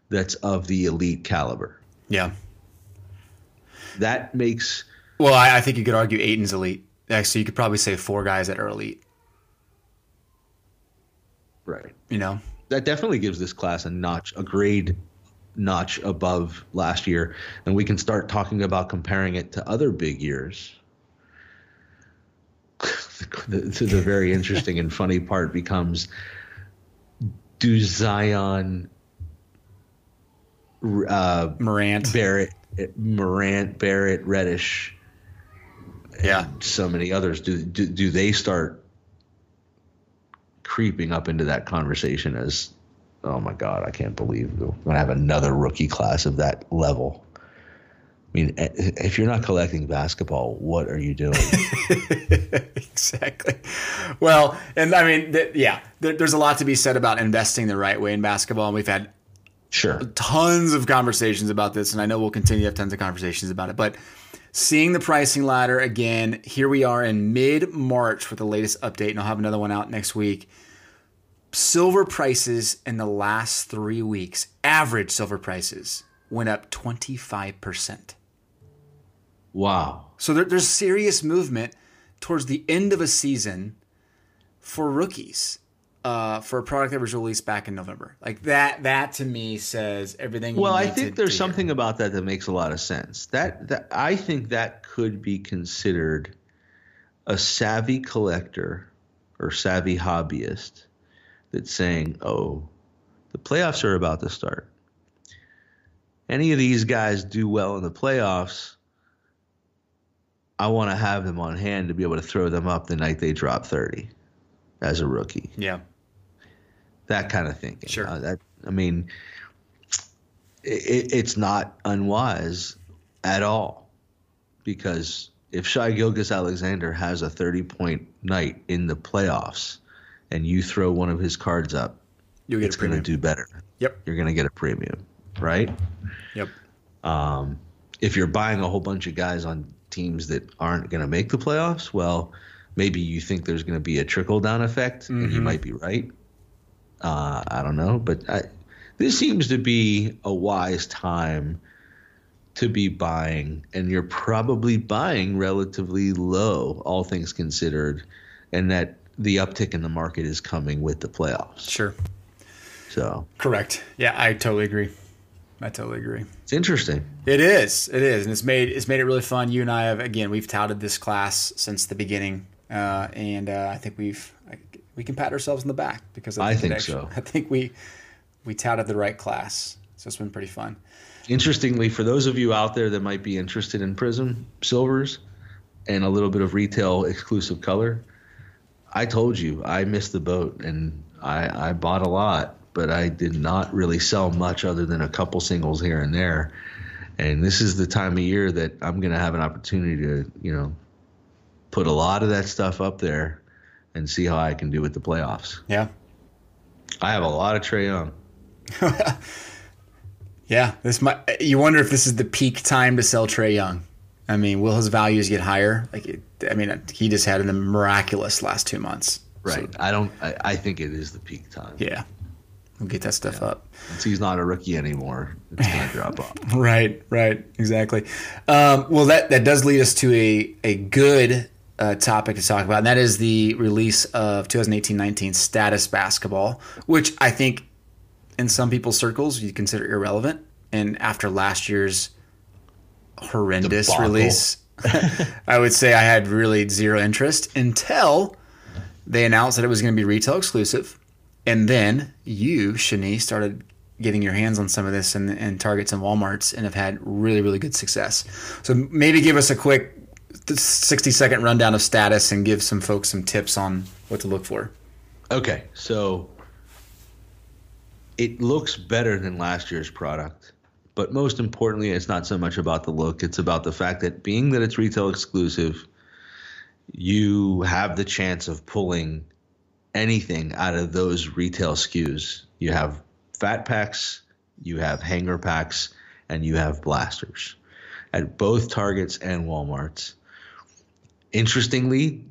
that's of the elite caliber. Yeah. That makes... Well, I think you could argue Ayton's elite. Actually, you could probably say four guys that are elite. Right. You know? That definitely gives this class a grade notch above last year, and we can start talking about comparing it to other big years. The very interesting and funny part becomes, do Zion, Morant, Barrett, Reddish, and so many others, do they start creeping up into that conversation as, oh my God, I can't believe we're going to have another rookie class of that level? I mean, if you're not collecting basketball, what are you doing? Exactly. Well, and I mean, there's a lot to be said about investing the right way in basketball. And we've had tons of conversations about this, and I know we'll continue to have tons of conversations about it. But seeing the pricing ladder again, here we are in mid-March with the latest update, and I'll have another one out next week. Silver prices in the last 3 weeks, average silver prices, went up 25%. Wow. So there's serious movement towards the end of a season for rookies, for a product that was released back in November. Like that to me says everything. Well, I think there's something about that makes a lot of sense. That I think that could be considered a savvy collector or savvy hobbyist that's saying, oh, the playoffs are about to start. Any of these guys do well in the playoffs, I want to have them on hand to be able to throw them up the night they drop 30 as a rookie. Yeah. That kind of thinking. Sure. It's not unwise at all, because if Shai Gilgeous-Alexander has a 30-point night in the playoffs and you throw one of his cards up, it's going to do better. Yep. You're going to get a premium. Right? Yep. If you're buying a whole bunch of guys on teams that aren't going to make the playoffs, well, maybe you think there's going to be a trickle-down effect, and you might be right. I don't know. But this seems to be a wise time to be buying, and you're probably buying relatively low, all things considered, and that the uptick in the market is coming with the playoffs. Sure. So. Correct. Yeah, I totally agree. It's interesting. It is. And it's made it really fun. You and I have, again, we've touted this class since the beginning. I think we can pat ourselves on the back because of the connection. I think so. I think we touted the right class. So it's been pretty fun. Interestingly, for those of you out there that might be interested in Prism Silvers and a little bit of retail exclusive color, I told you I missed the boat and I bought a lot. But I did not really sell much other than a couple singles here and there. And this is the time of year that I'm going to have an opportunity to, put a lot of that stuff up there and see how I can do with the playoffs. Yeah. I have a lot of Trae Young. Yeah. You wonder if this is the peak time to sell Trae Young. I mean, will his values get higher? He just had a miraculous last 2 months. Right. So. I think it is the peak time. Yeah. We'll get that stuff up. Since he's not a rookie anymore, it's going to drop off. Right, exactly. Well, that does lead us to a good topic to talk about, and that is the release of 2018-19 Status Basketball, which I think in some people's circles you consider irrelevant. And after last year's horrendous release, I would say I had really zero interest until they announced that it was going to be retail exclusive. And then you, Shani, started getting your hands on some of this in Targets and Walmarts and have had really, really good success. So maybe give us a quick 60-second rundown of Status and give some folks some tips on what to look for. Okay, so it looks better than last year's product. But most importantly, it's not so much about the look. It's about the fact that being that it's retail exclusive, you have the chance of pulling anything out of those retail SKUs. You have fat packs, you have hanger packs, and you have blasters at both Targets and Walmarts. Interestingly,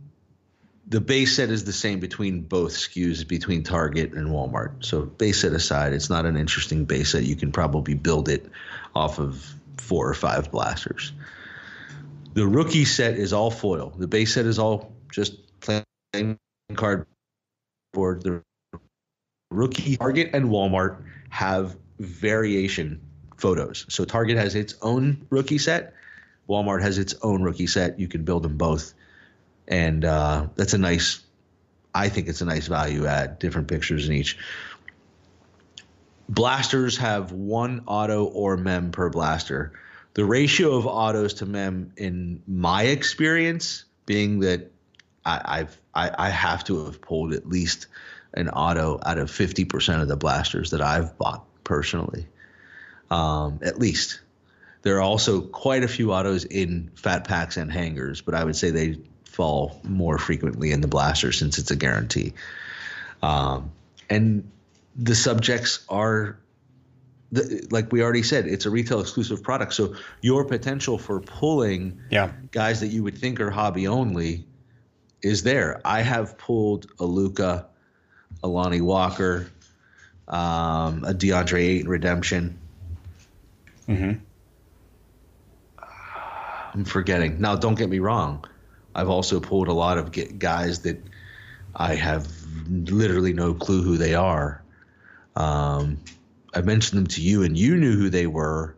the base set is the same between both SKUs, between Target and Walmart. So base set aside, it's not an interesting base set. You can probably build it off of 4 or 5 blasters. The rookie set is all foil. The base set is all just plain card. The rookie, Target and Walmart have variation photos. So Target has its own rookie set. Walmart has its own rookie set. You can build them both. And that's I think it's a nice value add, different pictures in each. Blasters have one auto or mem per blaster. The ratio of autos to mem in my experience, being that I have to have pulled at least an auto out of 50% of the blasters that I've bought personally, at least. There are also quite a few autos in fat packs and hangers, but I would say they fall more frequently in the blaster since it's a guarantee. And the subjects are, like we already said, it's a retail exclusive product. So your potential for pulling guys that you would think are hobby only is there. I have pulled a Luka, a Lonnie Walker, a DeAndre Ayton redemption. Mm-hmm. I'm forgetting. Now, don't get me wrong. I've also pulled a lot of guys that I have literally no clue who they are. I mentioned them to you, and you knew who they were.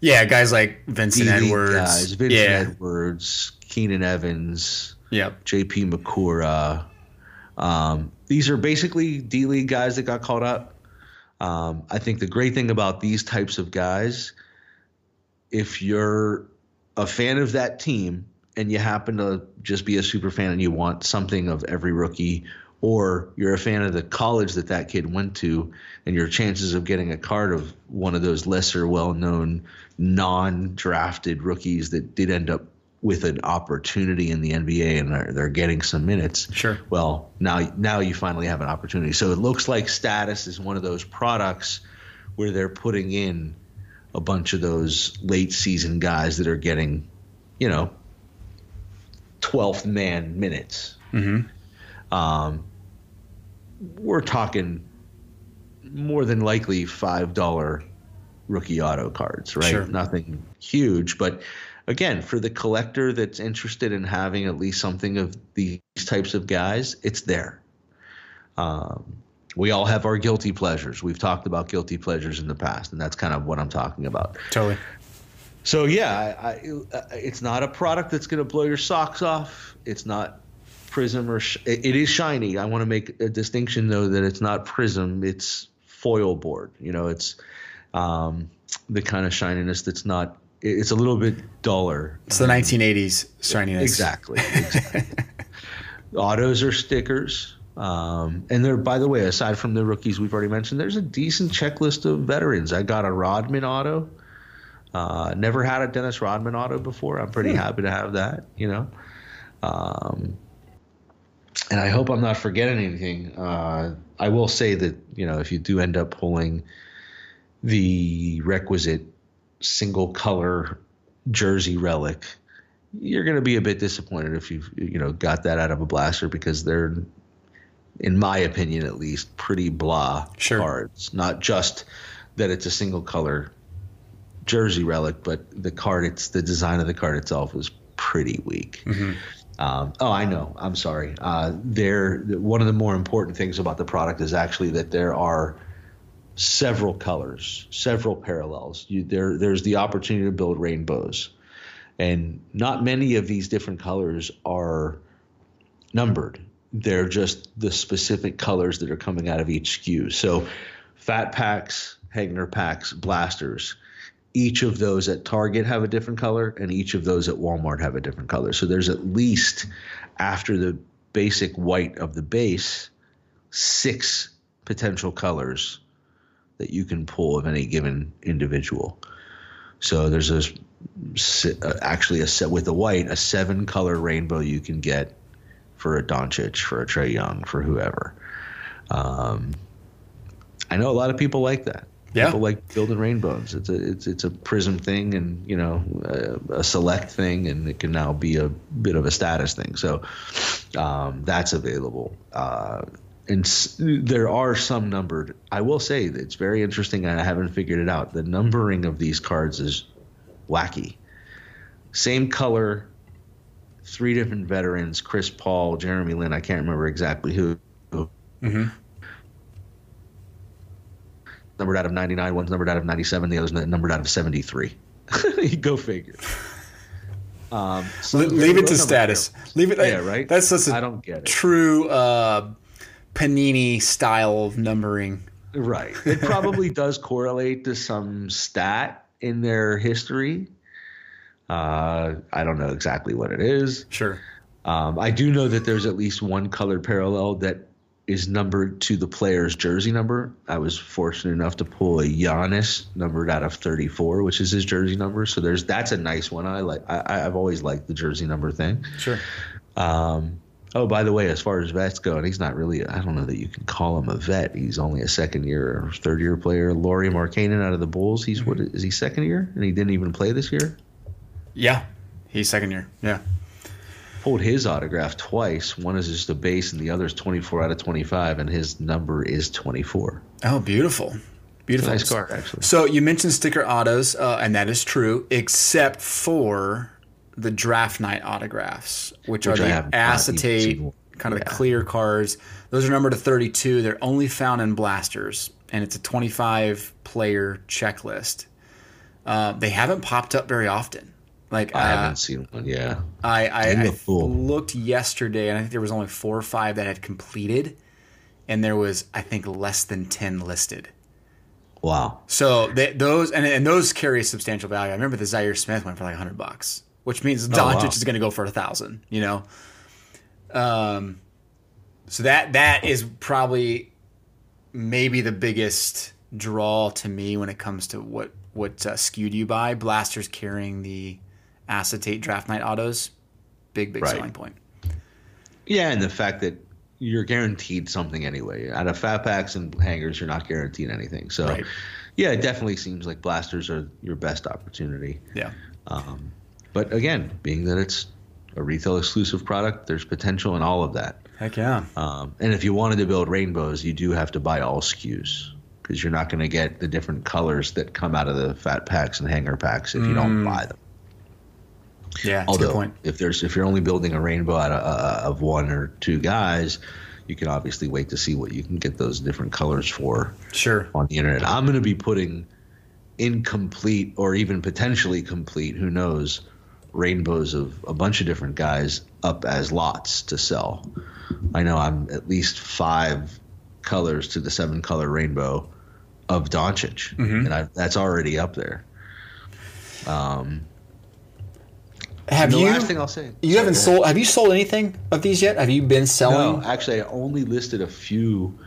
Yeah, guys like Vincent Edwards. Guys, Vincent Edwards, Keenan Evans, J.P. McCura. These are basically D-League guys that got called up. I think the great thing about these types of guys, if you're a fan of that team and you happen to just be a super fan and you want something of every rookie, or you're a fan of the college that that kid went to, and your chances of getting a card of one of those lesser well-known non-drafted rookies that did end up with an opportunity in the NBA and they're getting some minutes. Sure. Well, now you finally have an opportunity. So it looks like Status is one of those products where they're putting in a bunch of those late season guys that are getting, 12th man minutes. Mm-hmm. We're talking more than likely $5 rookie auto cards, right? Sure. Nothing huge, but again, for the collector that's interested in having at least something of these types of guys, it's there. We all have our guilty pleasures. We've talked about guilty pleasures in the past, and that's kind of what I'm talking about. Totally. So, yeah, it's not a product that's going to blow your socks off. It's not Prism or it is shiny. I want to make a distinction, though, that it's not Prism. It's foil board. It's the kind of shininess that's not – it's a little bit duller. It's the 1980s shininess. Exactly. Autos are stickers. And there, by the way, aside from the rookies we've already mentioned, there's a decent checklist of veterans. I got a Rodman auto. Never had a Dennis Rodman auto before. I'm pretty happy to have that, and I hope I'm not forgetting anything. I will say that, if you do end up pulling the requisite single color jersey relic, you're going to be a bit disappointed if you've, got that out of a blaster, because they're, in my opinion at least, pretty blah cards. Not just that it's a single color jersey relic, but the card, it's the design of the card itself is pretty weak. Mm-hmm. I know. I'm sorry. One of the more important things about the product is actually that there are several colors, several parallels. There's the opportunity to build rainbows. And not many of these different colors are numbered. They're just the specific colors that are coming out of each SKU. So fat packs, Hagner packs, blasters, each of those at Target have a different color, and each of those at Walmart have a different color. So there's at least, after the basic white of the base, 6 potential colors that you can pull of any given individual. So there's a 7-color rainbow you can get for a Doncic, for a Trae Young, for whoever. I know a lot of people like that. Yeah. People like building rainbows. It's a Prism thing, and a Select thing, and it can now be a bit of a Status thing. So that's available. And there are some numbered. I will say that it's very interesting, and I haven't figured it out. The numbering of these cards is wacky. Same color. 3 different veterans, Chris Paul, Jeremy Lin, I can't remember exactly who. Mm-hmm. Numbered out of 99, one's numbered out of 97, the other's numbered out of 73. Go figure. Leave it to Status. Leave it. Yeah, right? That's just I don't get it. True Panini style of numbering. Right. It probably does correlate to some stat in their history. I don't know exactly what it is. Sure. I do know that there's at least one colored parallel that is numbered to the player's jersey number. I was fortunate enough to pull a Giannis numbered out of 34, which is his jersey number. So that's a nice one. I like. I've always liked the jersey number thing. Sure. Oh, by the way, as far as vets go, and he's not really – I don't know that you can call him a vet. He's only a second-year or third-year player. Lauri Markkanen out of the Bulls, he's – what is he, second year? And he didn't even play this year? Yeah, he's second year, yeah. Pulled his autograph twice. One is just a base and the other is 24 out of 25, and his number is 24. Oh, beautiful. Beautiful. Nice card, actually. So you mentioned sticker autos, and that is true, except for – the draft night autographs, which are the acetate, kind of the clear cards. Those are numbered to 32. They're only found in blasters, and it's a 25-player checklist. They haven't popped up very often. Like I haven't seen one, yeah. I looked yesterday, and I think there was only 4 or 5 that had completed, and there was, I think, less than 10 listed. Wow. So those carry a substantial value. I remember the Zaire Smith went for like $100. Which means Doncic is going to go for 1,000, you know. So that is probably maybe the biggest draw to me when it comes to what SKU do you buy. Blasters carrying the acetate draft night autos, big right. Selling point. Yeah, and the fact that you're guaranteed something anyway. Out of fat packs and hangers, you're not guaranteed anything. So, right. Yeah, it definitely seems like blasters are your best opportunity. Yeah. But again, being that it's a retail exclusive product, there's potential in all of that. Heck yeah. And if you wanted to build rainbows, you do have to buy all SKUs because you're not going to get the different colors that come out of the fat packs and hanger packs if you don't buy them. Yeah, that's a good point. If you're only building a rainbow out of one or two guys, you can obviously wait to see what you can get those different colors for. Sure. On the internet. I'm going to be putting incomplete or even potentially complete, who knows, rainbows of a bunch of different guys up as lots to sell. I know I'm at least 5 colors to the 7 color rainbow of Doncic, and that's already up there. Last thing I'll say, have you sold anything of these yet? Have you been selling? No, actually, I only listed a few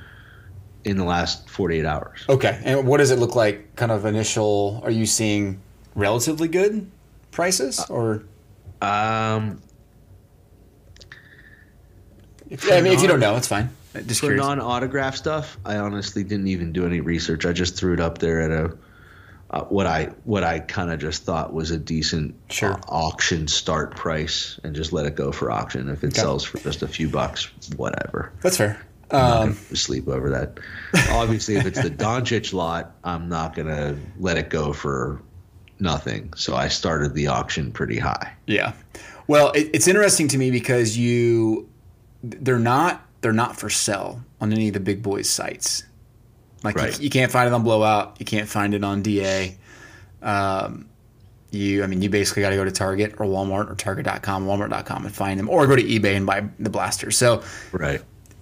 in the last 48 hours. Okay, and what does it look like? Kind of initial? Are you seeing relatively good prices or if you don't know, it's fine. Just for curious. Non-autograph stuff, I honestly didn't even do any research. I just threw it up there at a what I kind of just thought was a decent auction start price and just let it go for auction. If it sells for just a few bucks, whatever. That's fair. Sleep over that. Obviously, if it's the Doncic lot, I'm not gonna let it go for nothing. So I started the auction pretty high. Yeah. Well, it's interesting to me because they're not for sale on any of the big boys sites. Like you can't find it on Blowout. You can't find it on DA. You basically got to go to Target or Walmart or Target.com, Walmart.com and find them, or go to eBay and buy the blaster. So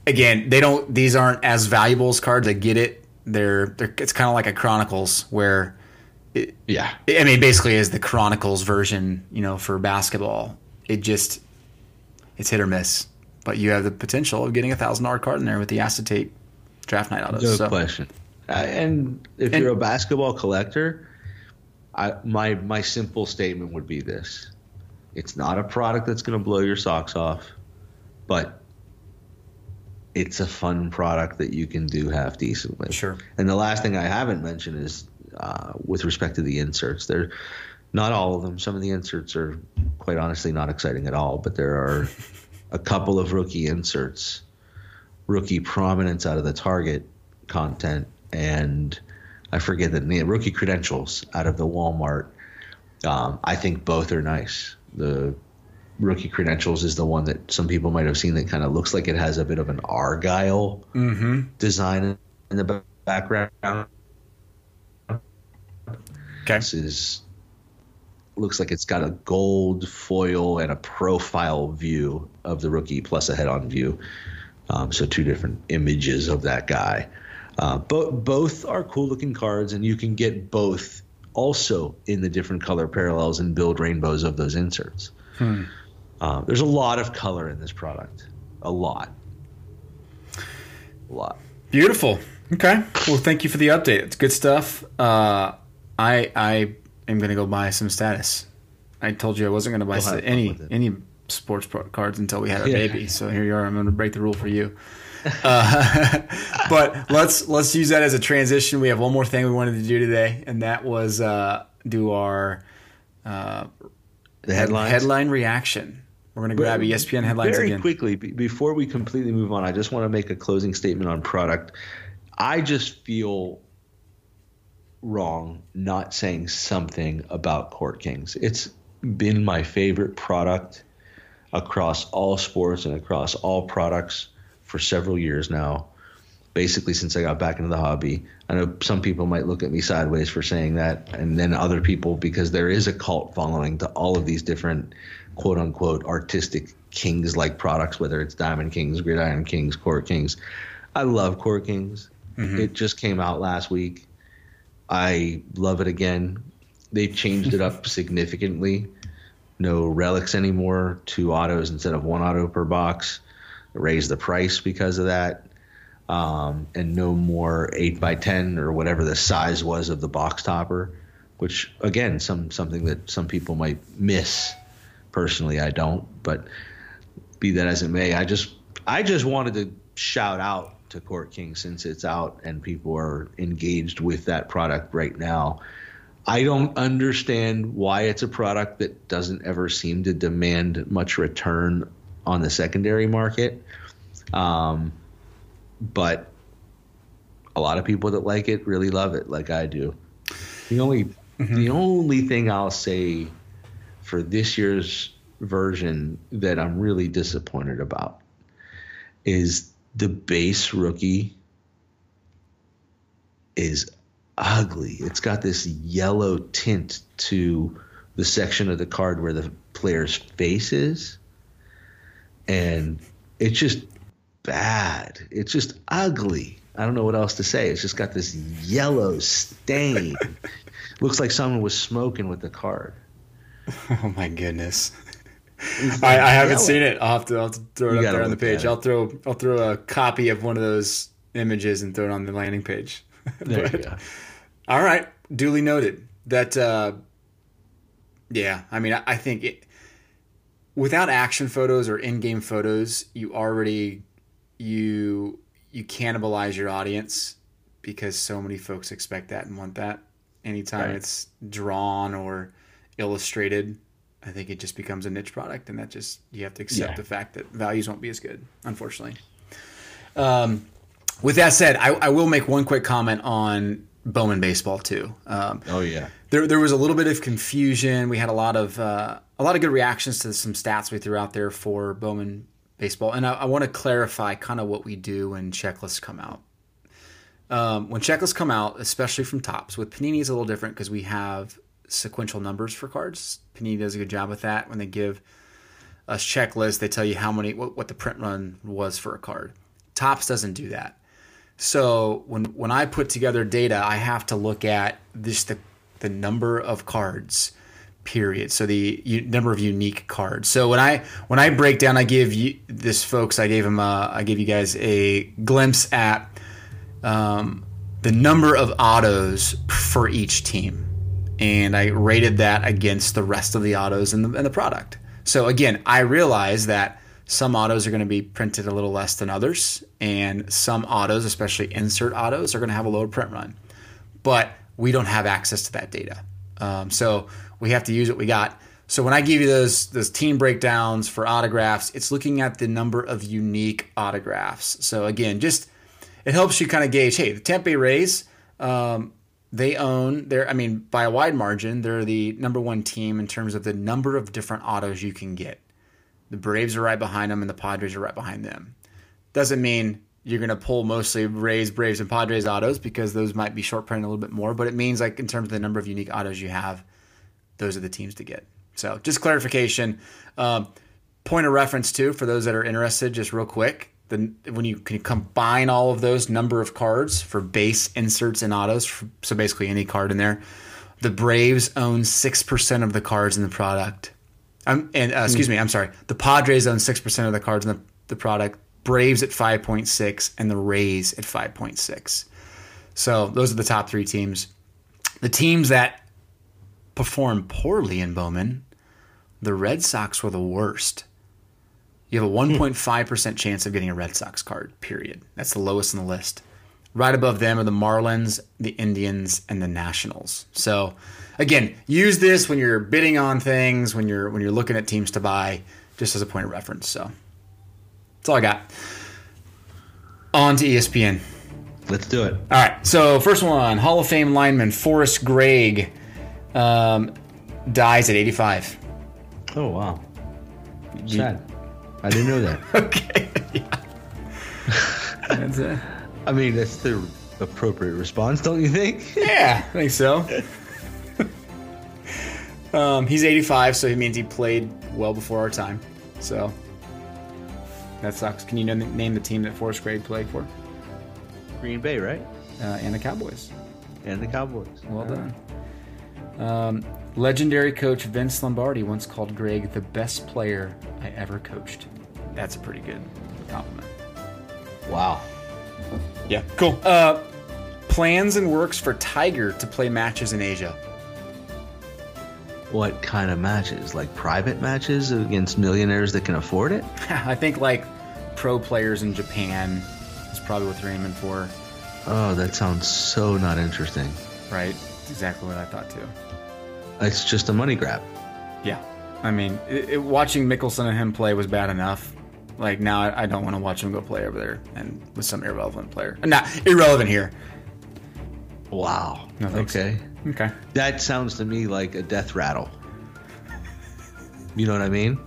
again, these aren't as valuable as cards. I get it. They're it's kind of like a Chronicles where, basically is the Chronicles version, for basketball. It's hit or miss, but you have the potential of getting a $1,000 card in there with the acetate draft night autos. No question. And if you're a basketball collector, my simple statement would be this: it's not a product that's going to blow your socks off, but it's a fun product that you can do half decently. Sure. And the last thing I haven't mentioned is, with respect to the inserts, they're not all of them. Some of the inserts are quite honestly not exciting at all, but there are a couple of rookie inserts, rookie prominence out of the Target content, and I forget the name, rookie credentials out of the Walmart. I think both are nice. The rookie credentials is the one that some people might have seen that kind of looks like it has a bit of an Argyle design in the background. Okay. This looks like it's got a gold foil and a profile view of the rookie plus a head-on view. So 2 different images of that guy. Both are cool-looking cards, and you can get both also in the different color parallels and build rainbows of those inserts. There's a lot of color in this product, a lot. a lot. Beautiful. Okay. Well, thank you for the update. It's good stuff. I am going to go buy some status. I told you I wasn't going to buy any sports cards until we had our baby. So here you are. I'm going to break the rule for you. But let's use that as a transition. We have one more thing we wanted to do today, and that was do our headline reaction. We're going to grab ESPN headlines again. Very quickly, before we completely move on, I just want to make a closing statement on product. I just feel wrong not saying something about Court Kings. It's been my favorite product across all sports and across all products for several years now, basically since I got back into the hobby. I know some people might look at me sideways for saying that, and then other people, because there is a cult following to all of these different quote-unquote artistic Kings-like products, whether it's Diamond Kings, Gridiron Kings, Court Kings. I love Court Kings. Mm-hmm. It just came out last week. I love it again. They changed it up significantly. No relics anymore, 2 autos instead of 1 auto per box. Raised the price because of that. And no more 8x10 or whatever the size was of the box topper, which, again, something that some people might miss. Personally, I don't, but be that as it may, I just wanted to shout out to Court King since it's out and people are engaged with that product right now. I don't understand why it's a product that doesn't ever seem to demand much return on the secondary market. But a lot of people that like it really love it, like I do. The only thing I'll say for this year's version that I'm really disappointed about is the base rookie is ugly. It's got this yellow tint to the section of the card where the player's face is, and it's just bad. It's just ugly. I don't know what else to say. It's just got this yellow stain. Looks like someone was smoking with the card. Oh my goodness! I haven't seen it. I'll have to throw it up there on the page. I'll throw a copy of one of those images and throw it on the landing page. There you go. All right, duly noted. That I mean, I think without action photos or in-game photos, you cannibalize your audience because so many folks expect that and want that. Anytime it's drawn or illustrated, I think it just becomes a niche product, and that just you have to accept the fact that values won't be as good, unfortunately. With that said, I will make one quick comment on Bowman baseball too. There was a little bit of confusion. We had a lot of good reactions to some stats we threw out there for Bowman baseball, and I want to clarify kind of what we do when checklists come out. When checklists come out, especially from Topps, with Panini is a little different because we have sequential numbers for cards. Panini does a good job with that. When they give us checklists, they tell you how many, what the print run was for a card. Topps doesn't do that. So when I put together data, I have to look at this the number of cards, period. So the number of unique cards. So when I break down, I give you this, folks. I gave you guys a glimpse at the number of autos for each team. And I rated that against the rest of the autos in the product. So again, I realize that some autos are going to be printed a little less than others, and some autos, especially insert autos, are going to have a lower print run. But we don't have access to that data, so we have to use what we got. So when I give you those team breakdowns for autographs, it's looking at the number of unique autographs. So again, just it helps you kind of gauge. Hey, the Tampa Bay Rays. They own by a wide margin, they're the number one team in terms of the number of different autos you can get. The Braves are right behind them, and the Padres are right behind them. Doesn't mean you're going to pull mostly Rays, Braves, and Padres autos because those might be short printed a little bit more, but it means like in terms of the number of unique autos you have, those are the teams to get. So just clarification. Point of reference, too, for those that are interested, just real quick. When you can combine all of those number of cards for base inserts and autos, so basically any card in there, the Braves own 6% of the cards in the product. The Padres own 6% of the cards in the product. Braves at 5.6, and the Rays at 5.6. So those are the top three teams. The teams that perform poorly in Bowman, the Red Sox were the worst. You have a 1.5% chance of getting a Red Sox card, period. That's the lowest on the list. Right above them are the Marlins, the Indians, and the Nationals. So, again, use this when you're bidding on things, when you're looking at teams to buy, just as a point of reference. So, that's all I got. On to ESPN. Let's do it. All right. So, first one, Hall of Fame lineman Forrest Gregg dies at 85. Oh, wow. Sad. I didn't know that. Okay. Yeah. That's it. I mean, that's the appropriate response, don't you think? Yeah, I think so. He's 85, so it means he played well before our time. So that sucks. Can you name the team that Forrest Gregg played for? Green Bay, right? And the Cowboys. And the Cowboys. Well done. Legendary coach Vince Lombardi once called Gregg the best player I ever coached. That's a pretty good compliment. Wow. Yeah, cool. Plans and works for Tiger to play matches in Asia. What kind of matches? Like private matches against millionaires that can afford it? I think like pro players in Japan is probably what they're aiming for. Oh, that sounds so not interesting. Right. That's exactly what I thought too. It's just a money grab. Yeah. I mean, watching Mickelson and him play was bad enough. Like, now I don't want to watch him go play over there and with some irrelevant player. Not irrelevant here. Wow. No, okay. So. Okay. That sounds to me like a death rattle. You know what I mean?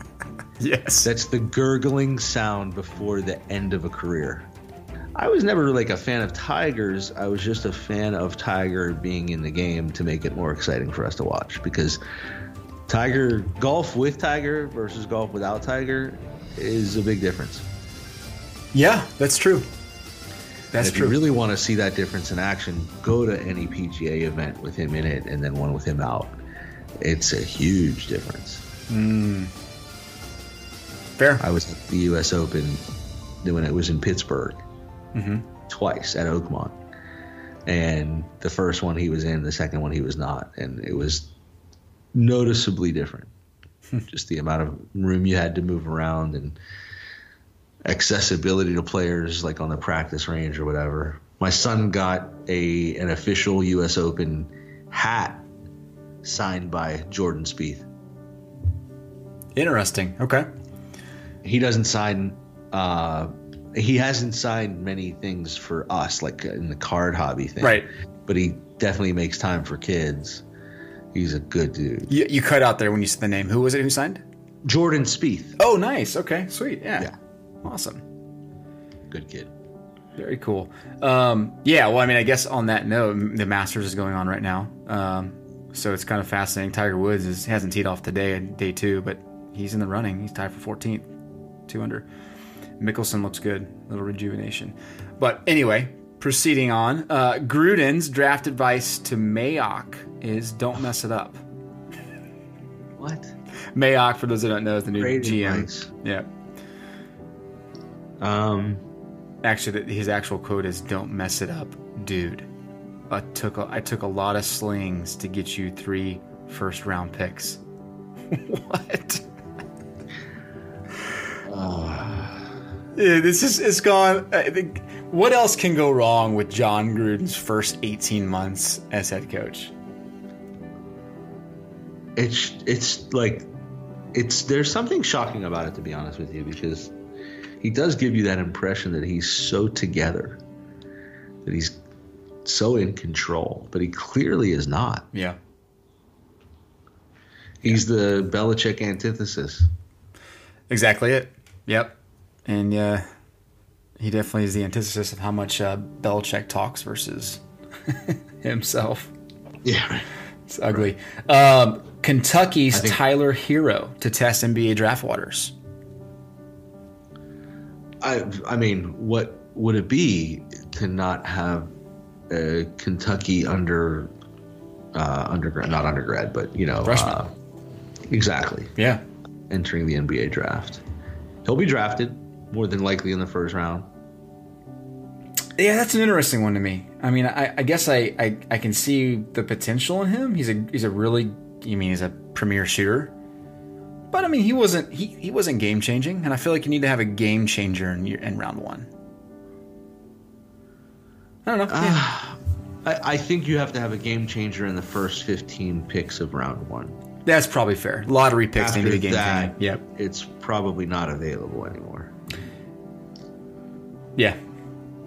Yes. That's the gurgling sound before the end of a career. I was never like a fan of Tigers. I was just a fan of Tiger being in the game to make it more exciting for us to watch, because Tiger, golf with Tiger versus golf without Tiger is a big difference. Yeah, that's true. That's true. If you really want to see that difference in action, go to any PGA event with him in it and then one with him out. It's a huge difference. Mm. Fair. I was at the U.S. Open when it was in Pittsburgh. Mm-hmm. Twice at Oakmont, and the first one he was in, the second one he was not, and it was noticeably different. Just the amount of room you had to move around and accessibility to players, like on the practice range or whatever. My son got an official U.S. Open hat signed by Jordan Spieth. Interesting. Okay. He doesn't sign. He hasn't signed many things for us, like in the card hobby thing. Right. But he definitely makes time for kids. He's a good dude. You cut out there when you said the name. Who was it who signed? Jordan Spieth. Oh, nice. Okay, sweet. Yeah. Awesome. Good kid. Very cool. Well, I mean, I guess on that note, the Masters is going on right now. So it's kind of fascinating. Tiger Woods hasn't teed off today, day two, but he's in the running. He's tied for 14th, 2 under. Mickelson looks good. Little rejuvenation. But anyway, proceeding on. Gruden's draft advice to Mayock is don't mess it up. What? Mayock, for those who don't know, is the new great GM. Advice. Yeah. Actually, his actual quote is don't mess it up, dude. I took a lot of slings to get you 3 first-round picks. What? Yeah, this is gone. I think, what else can go wrong with John Gruden's first 18 months as head coach? There's something shocking about it, to be honest with you, because he does give you that impression that he's so together, that he's so in control, but he clearly is not. Yeah. He's the Belichick antithesis. Exactly it. Yep. And he definitely is the antithesis of how much Belichick talks versus himself. Yeah. It's ugly. Right. Kentucky's Tyler Hero to test NBA draft waters. I mean, what would it be to not have Kentucky undergrad, freshman. Exactly. Yeah. Entering the NBA draft. He'll be drafted. more than likely in the first round. Yeah, that's an interesting one to me. I mean, I guess I can see the potential in him. He's a premier shooter. But I mean, he wasn't game changing, and I feel like you need to have a game changer in round one. I don't know. I think you have to have a game changer in the first 15 picks of round one. That's probably fair. Lottery picks into the game changer. Yep. It's probably not available anymore. Yeah.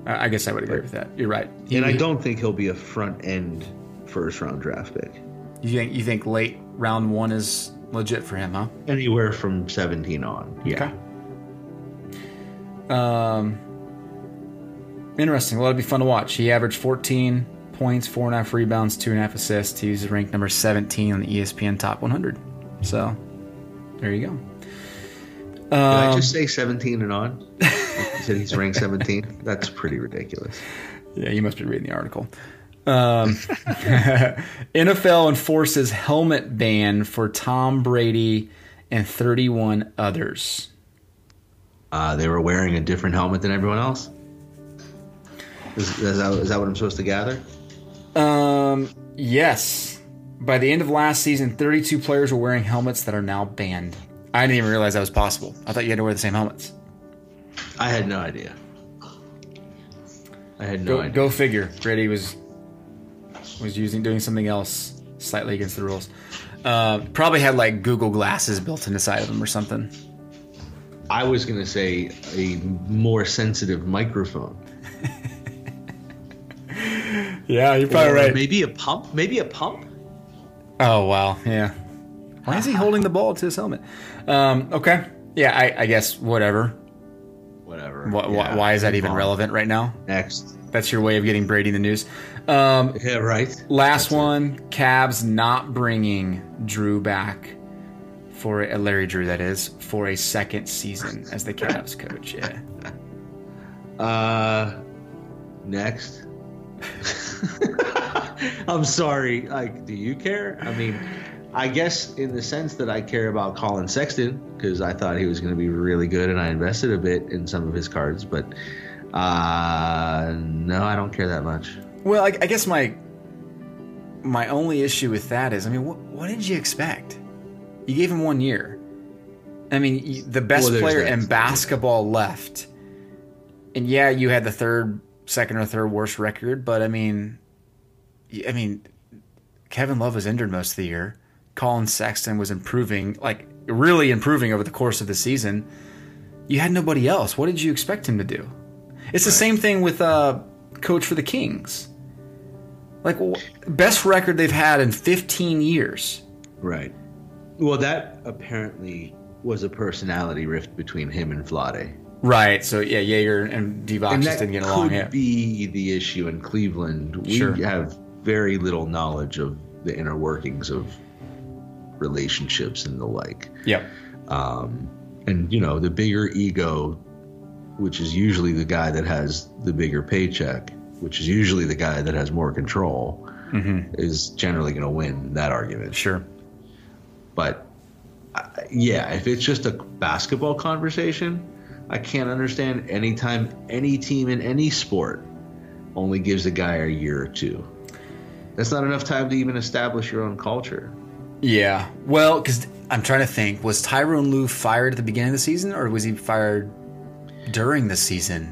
I guess I would agree with that. You're right. And I don't think he'll be a front end first round draft pick. You think late round one is legit for him, huh? Anywhere from 17 on. Yeah. Okay. Interesting. Well, it'll be fun to watch. He averaged 14 points, 4.5 rebounds, 2.5 assists. He's ranked number 17 on the ESPN Top 100. So, there you go. Did I just say 17 and on? You said he's ranked 17? That's pretty ridiculous. Yeah, you must be reading the article. NFL enforces helmet ban for Tom Brady and 31 others. They were wearing a different helmet than everyone else? Is that what I'm supposed to gather? Yes. By the end of last season, 32 players were wearing helmets that are now banned. I didn't even realize that was possible. I thought you had to wear the same helmets. I had no idea. I had no idea. Go figure. Brady was doing something else slightly against the rules. Probably had like Google Glasses built in the side of them or something. I was going to say a more sensitive microphone. Yeah, you're probably right. Maybe a pump? Oh, wow. Yeah. Why is he holding the ball to his helmet? Okay. Yeah, I guess whatever. Whatever. Why is that even relevant right now? Next. That's your way of getting Brady in the news. Yeah, right. Last one. Cavs not bringing Drew back for a Larry Drew, that is, for a second season as the Cavs coach. Yeah. Next. I'm sorry. Like, do you care? I mean, I guess in the sense that I care about Colin Sexton because I thought he was going to be really good and I invested a bit in some of his cards, but no, I don't care that much. Well, I guess my only issue with that is, I mean, what did you expect? You gave him 1 year. I mean, the best player in basketball left, and yeah, you had the second or third worst record, but I mean, Kevin Love was injured most of the year. Colin Sexton was improving, like really improving over the course of the season. You had nobody else. What did you expect him to do? It's the same thing with coach for the Kings. Like best record they've had in 15 years. Right. Well, that apparently was a personality rift between him and Vlade. Right, so yeah, Jaeger and Divock just didn't get along. That could be the issue in Cleveland. We have very little knowledge of the inner workings of relationships and the like. Yep. And, you know, the bigger ego, which is usually the guy that has the bigger paycheck, which is usually the guy that has more control, is generally going to win that argument. Sure. But, yeah, if it's just a basketball conversation, I can't understand any time any team in any sport only gives a guy a year or two. That's not enough time to even establish your own culture. Yeah. Well, because I'm trying to think, was Tyronn Lue fired at the beginning of the season or was he fired during the season?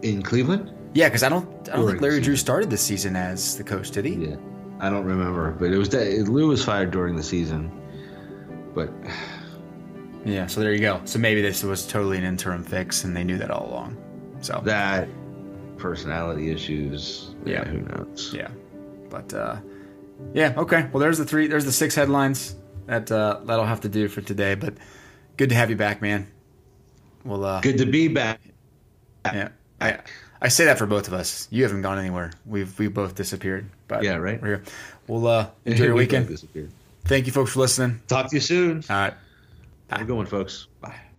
In Cleveland? Yeah, because I don't think Larry Drew started the season as the coach, did he? Yeah. I don't remember, but it was that Lue was fired during the season. But yeah, so there you go. So maybe this was totally an interim fix, and they knew that all along. So that personality issues. Yeah, who knows? Yeah, but yeah, okay. Well, there's the 6 headlines that that'll have to do for today. But good to have you back, man. Well, good to be back. Yeah, I say that for both of us. You haven't gone anywhere. We both disappeared. But yeah, right. We're here. We'll enjoy your weekend. Thank you, folks, for listening. Talk to you soon. All right. Bye. We're going, folks. Bye.